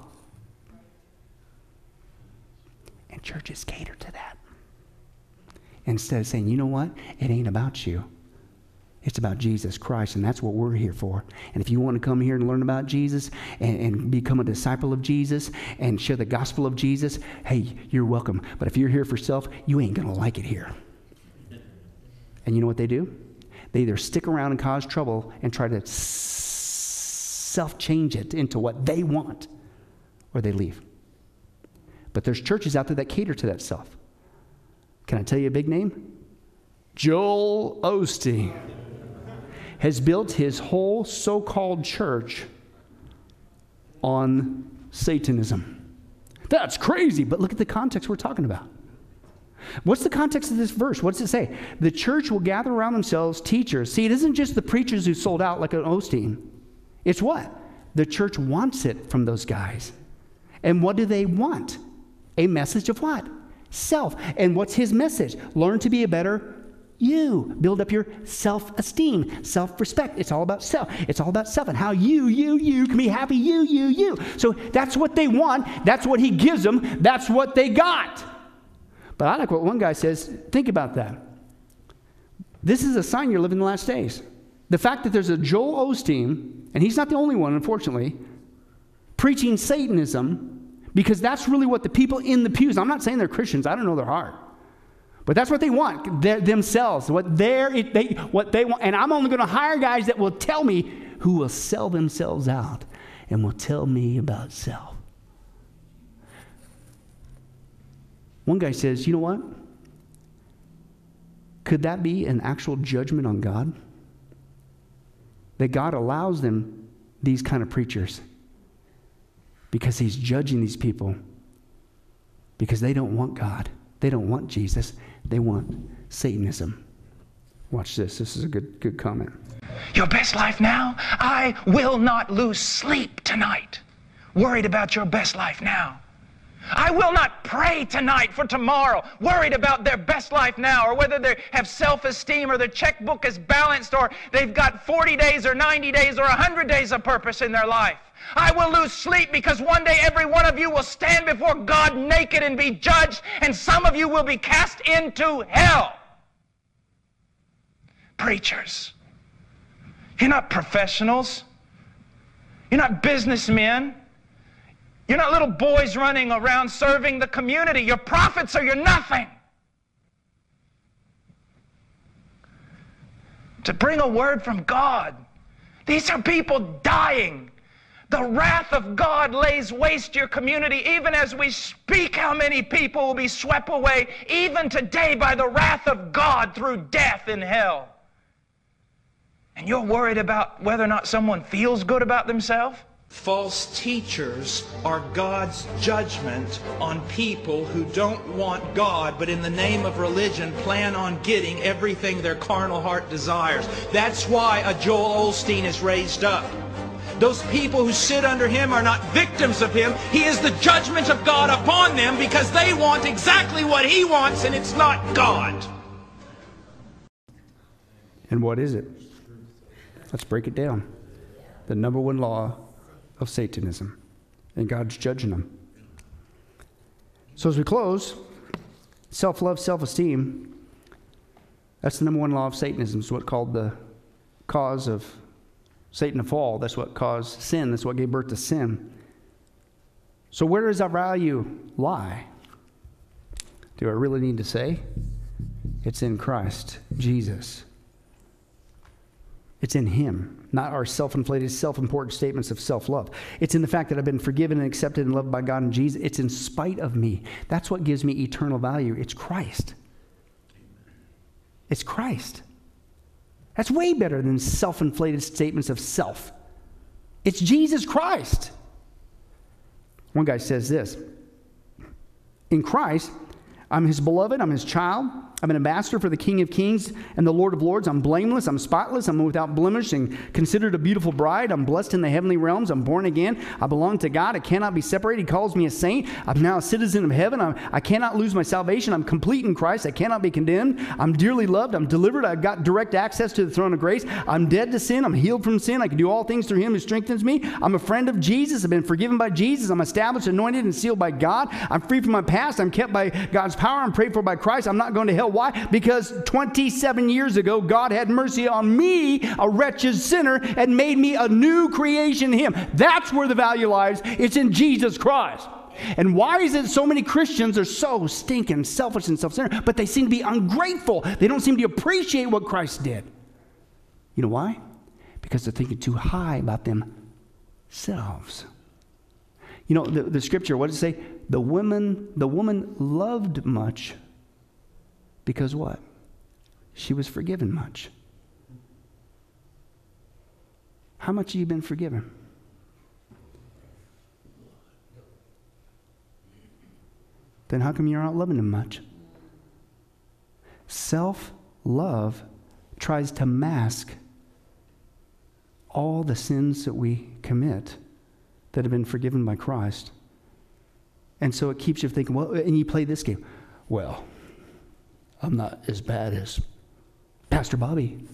And churches cater to that. Instead of saying, you know what? It ain't about you. It's about Jesus Christ, and that's what we're here for. And if you want to come here and learn about Jesus and, and become a disciple of Jesus and share the gospel of Jesus, hey, you're welcome. But if you're here for self, you ain't going to like it here. And you know what they do? They either stick around and cause trouble and try to self-change it into what they want, or they leave. But there's churches out there that cater to that self. Can I tell you a big name? Joel Osteen has built his whole so-called church on Satanism. That's crazy, but look at the context we're talking about. What's the context of this verse? What's it say? The church will gather around themselves teachers. See, it isn't just the preachers who sold out like an Osteen. It's what? The church wants it from those guys. And what do they want? A message of what? Self. And what's his message? Learn to be a better you. Build up your self-esteem, self-respect. It's all about self. It's all about self and how you, you, you can be happy, you, you, you. So that's what they want. That's what he gives them. That's what they got. But I like what one guy says. Think about that. This is a sign you're living the last days. The fact that there's a Joel Osteen, and he's not the only one, unfortunately, preaching Satanism, because that's really what the people in the pews, I'm not saying they're Christians. I don't know their heart. But that's what they want, themselves, what, they, what they want. And I'm only going to hire guys that will tell me, who will sell themselves out and will tell me about self. One guy says, you know what? Could that be an actual judgment on God? That God allows them these kind of preachers because he's judging these people because they don't want God. They don't want Jesus. They want Satanism. Watch this. This is a good, good comment. Your best life now? I will not lose sleep tonight, worried about your best life now. I will not pray tonight for tomorrow, worried about their best life now, or whether they have self-esteem, or their checkbook is balanced, or they've got forty days or ninety days or one hundred days of purpose in their life. I will lose sleep because one day every one of you will stand before God naked and be judged, and some of you will be cast into hell. Preachers, you're not professionals. You're not businessmen. You're not little boys running around serving the community. You're prophets or you're nothing. To bring a word from God. These are people dying. The wrath of God lays waste your community. Even as we speak, how many people will be swept away, even today, by the wrath of God through death in hell? And you're worried about whether or not someone feels good about themselves? False teachers are God's judgment on people who don't want God, but in the name of religion plan on getting everything their carnal heart desires. That's why a Joel Osteen is raised up. Those people who sit under him are not victims of him. He is the judgment of God upon them because they want exactly what he wants, and it's not God. And what is it? Let's break it down. The number one law of Satanism, and God's judging them. So as we close, self-love, self-esteem, that's the number one law of Satanism. It's what called the cause of Satan to fall. That's what caused sin. That's what gave birth to sin. So where does our value lie? Do I really need to say? It's in Christ, Jesus. It's in him, not our self-inflated, self-important statements of self-love. It's in the fact that I've been forgiven and accepted and loved by God and Jesus. It's in spite of me. That's what gives me eternal value. It's Christ. It's Christ. That's way better than self-inflated statements of self. It's Jesus Christ. One guy says this. In Christ, I'm his beloved, I'm his child, I'm an ambassador for the King of Kings and the Lord of Lords. I'm blameless, I'm spotless, I'm without blemish and considered a beautiful bride. I'm blessed in the heavenly realms, I'm born again, I belong to God, I cannot be separated. He calls me a saint, I'm now a citizen of heaven, I'm, I cannot lose my salvation, I'm complete in Christ, I cannot be condemned, I'm dearly loved, I'm delivered, I've got direct access to the throne of grace, I'm dead to sin, I'm healed from sin, I can do all things through him who strengthens me, I'm a friend of Jesus, I've been forgiven by Jesus, I'm established, anointed, and sealed by God, I'm free from my past, I'm kept by God's power, I'm prayed for by Christ, I'm not going to hell. Why? Because twenty-seven years ago, God had mercy on me, a wretched sinner, and made me a new creation in him. That's where the value lies. It's in Jesus Christ. And why is it so many Christians are so stinking selfish and self-centered, but they seem to be ungrateful? They don't seem to appreciate what Christ did. You know why? Because they're thinking too high about themselves. You know, the, the scripture, what does it say? The woman, the woman loved much. Because what? She was forgiven much. How much have you been forgiven? Then how come you're not loving him much? Self-love tries to mask all the sins that we commit that have been forgiven by Christ. And so it keeps you thinking, well, and you play this game. Well, I'm not as bad as Pastor Bobby.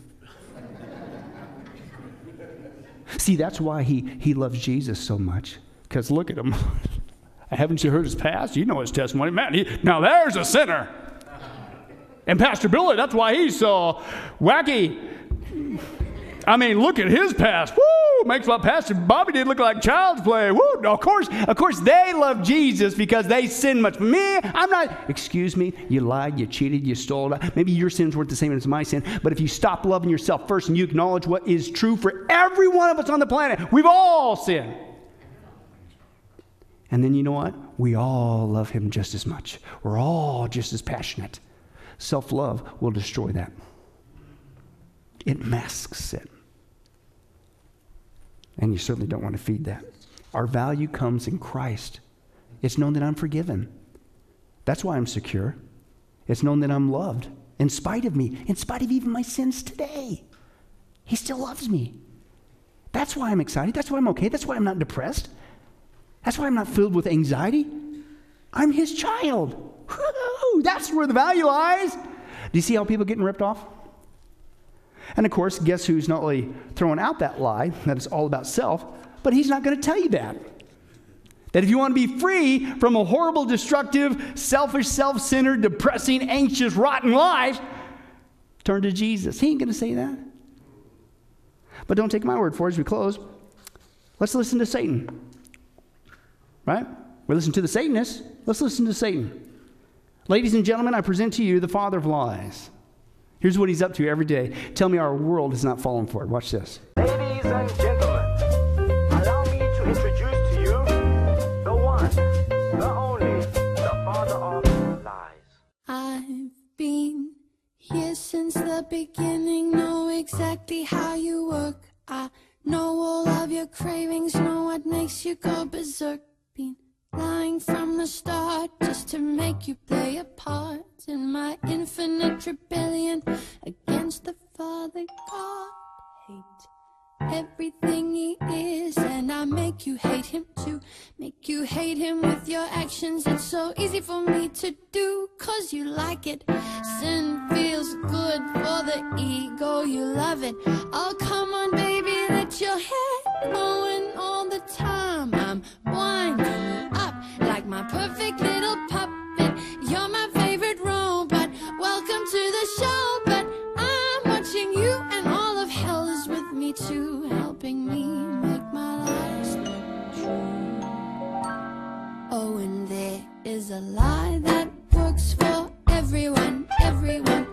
See, that's why he, he loves Jesus so much. Because look at him. Haven't you heard his past? You know his testimony. Man, he, now there's a sinner. And Pastor Billy, that's why he's so wacky. I mean, look at his past. Woo! Makes what Pastor Bobby did look like child's play. Woo! Of course, of course, they love Jesus because they sin much. Me, I'm not. Excuse me, you lied, you cheated, you stole. Maybe your sins weren't the same as my sin. But if you stop loving yourself first and you acknowledge what is true for every one of us on the planet, we've all sinned. And then you know what? We all love him just as much. We're all just as passionate. Self-love will destroy that. It masks it. And you certainly don't want to feed that. Our value comes in Christ. It's known that I'm forgiven. That's why I'm secure. It's known that I'm loved in spite of me, in spite of even my sins today. He still loves me. That's why I'm excited. That's why I'm okay. That's why I'm not depressed. That's why I'm not filled with anxiety. I'm his child. Woo-hoo! That's where the value lies. Do you see how people are getting ripped off? And of course, guess who's not only throwing out that lie, that it's all about self, but he's not going to tell you that. That if you want to be free from a horrible, destructive, selfish, self-centered, depressing, anxious, rotten life, turn to Jesus. He ain't going to say that. But don't take my word for it as we close. Let's listen to Satan. Right? We listen to the Satanists. Let's listen to Satan. Ladies and gentlemen, I present to you the father of lies. Here's what he's up to every day. Tell me our world has not fallen for it. Watch this. Ladies and gentlemen, allow me to introduce to you the one, the only, the father of lies. I've been here since the beginning, know exactly how you work. I know all of your cravings, know what makes you go berserk. Been lying from the start just to make you play a part in my infinite rebellion against the Father God. Hate everything he is, and I make you hate him too. Make you hate him with your actions. It's so easy for me to do, cause you like it. Sin feels good for the ego, you love it. Oh, come on baby, let your head going all the time. I'm winding you up like my perfect little puppet. You're my favorite robot. Welcome to the show, but I'm watching you, and all of hell is with me too, helping me make my lies look true. Oh, and there is a lie that works for everyone, everyone.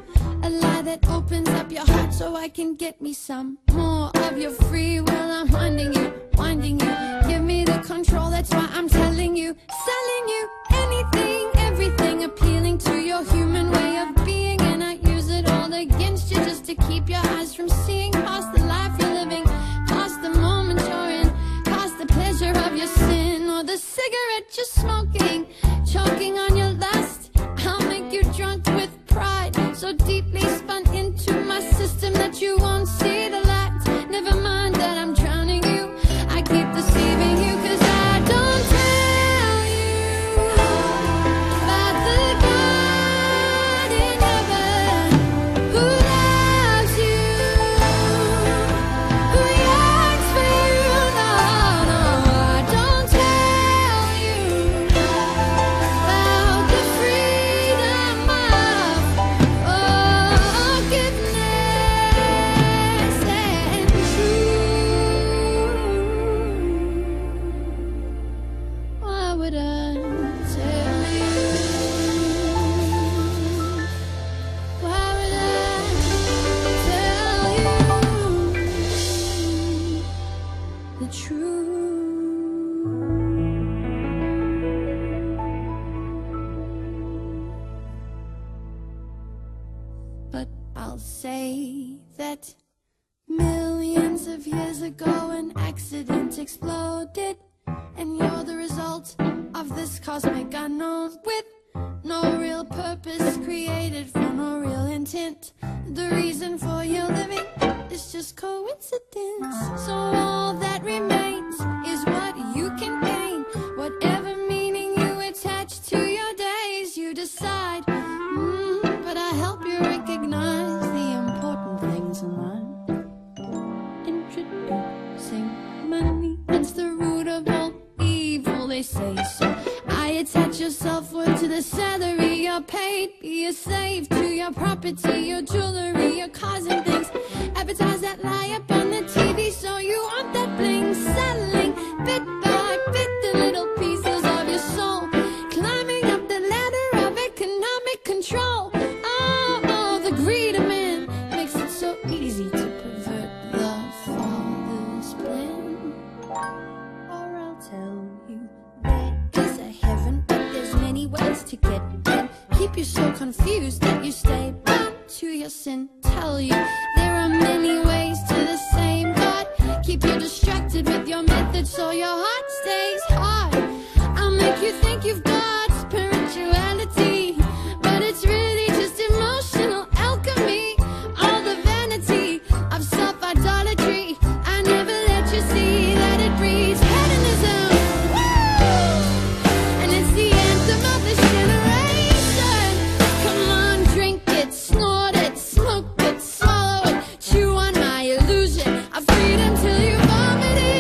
A lie that opens up your heart so I can get me some more of your free will. I'm winding you, winding you. Give me the control, that's why I'm telling you, selling you anything, everything, appealing to your human way of being. And I use it all against you just to keep your eyes from seeing past the life you're living, past the moment you're in, past the pleasure of your sin or the cigarette you're smoking, choking on your lust. I'll make you drunk with pride, so deeply spun into my system that you won't see the light. Never mind that I'm drowning you, I keep deceiving you, cause I don't tell you about the God in heaven who loves you, who yearns for you. No, no, I don't tell you about the freedom of forgiveness and truth. Why would I tell you? Why would I tell you the truth? But I'll say that millions of years ago an accident exploded, and you're the result of this cosmic unknown with no real purpose, created for no real intent. The reason for your living is just coincidence. So all that remains is what you can gain. Whatever meaning you attach to your days, you decide. Mm, but I help you recognize the important things in life. Introducing money, it's the root of all evil, they say so. I attach your self-worth to the salary you're paid. Be a slave to your property, your jewelry, your cars and things. Advertise that lie up on the T V, so you want that bling. Settling bit by bit the little pieces of your soul, climbing up the ladder of economic control. Oh, oh, the greed of man makes it so easy to pervert the Father's plan. Or I'll tell you that so your heart stays hard. I'll make you think you've got spirituality, but it's really just emotional alchemy. All the vanity of self-idolatry, I never let you see that it breeds hedonism. Woo! And it's the anthem of this generation. Come on, drink it, snort it, smoke it, swallow it, chew on my illusion of freedom till you vomit it.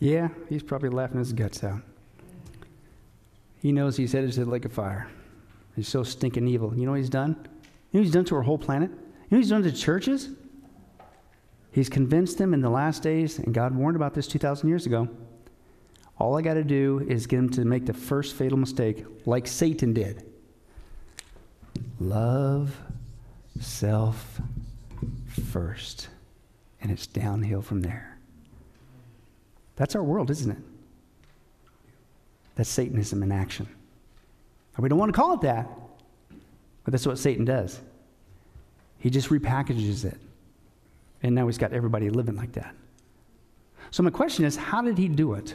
Yeah, he's probably laughing his guts out. He knows he's headed to the lake of fire. He's so stinking evil. You know what he's done? You know what he's done to our whole planet? You know what he's done to churches? He's convinced them in the last days, and God warned about this two thousand years ago. All I got to do is get him to make the first fatal mistake, like Satan did. Love self first, and it's downhill from there. That's our world, isn't it? That's Satanism in action. And we don't want to call it that, but that's what Satan does. He just repackages it. And now he's got everybody living like that. So my question is, how did he do it?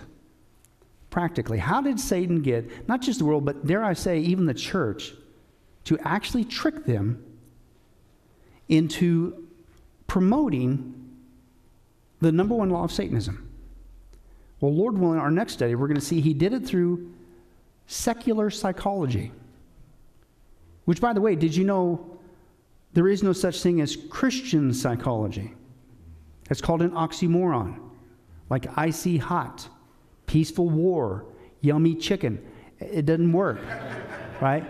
Practically, how did Satan get, not just the world, but dare I say, even the church, to actually trick them into promoting the number one law of Satanism? Well, Lord willing, our next study, we're going to see he did it through secular psychology. Which, by the way, did you know there is no such thing as Christian psychology? It's called an oxymoron. Like icy hot, peaceful war, yummy chicken. It doesn't work, right?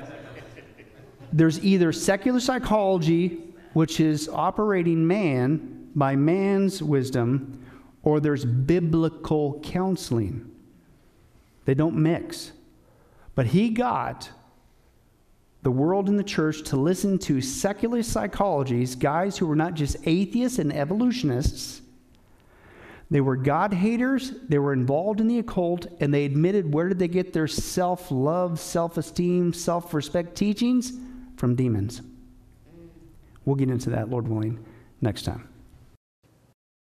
There's either secular psychology, which is operating man by man's wisdom, or there's biblical counseling. They don't mix. But he got the world and the church to listen to secular psychologies, guys who were not just atheists and evolutionists. They were God haters, they were involved in the occult, and they admitted, where did they get their self-love, self-esteem, self-respect teachings? From demons. We'll get into that, Lord willing, next time.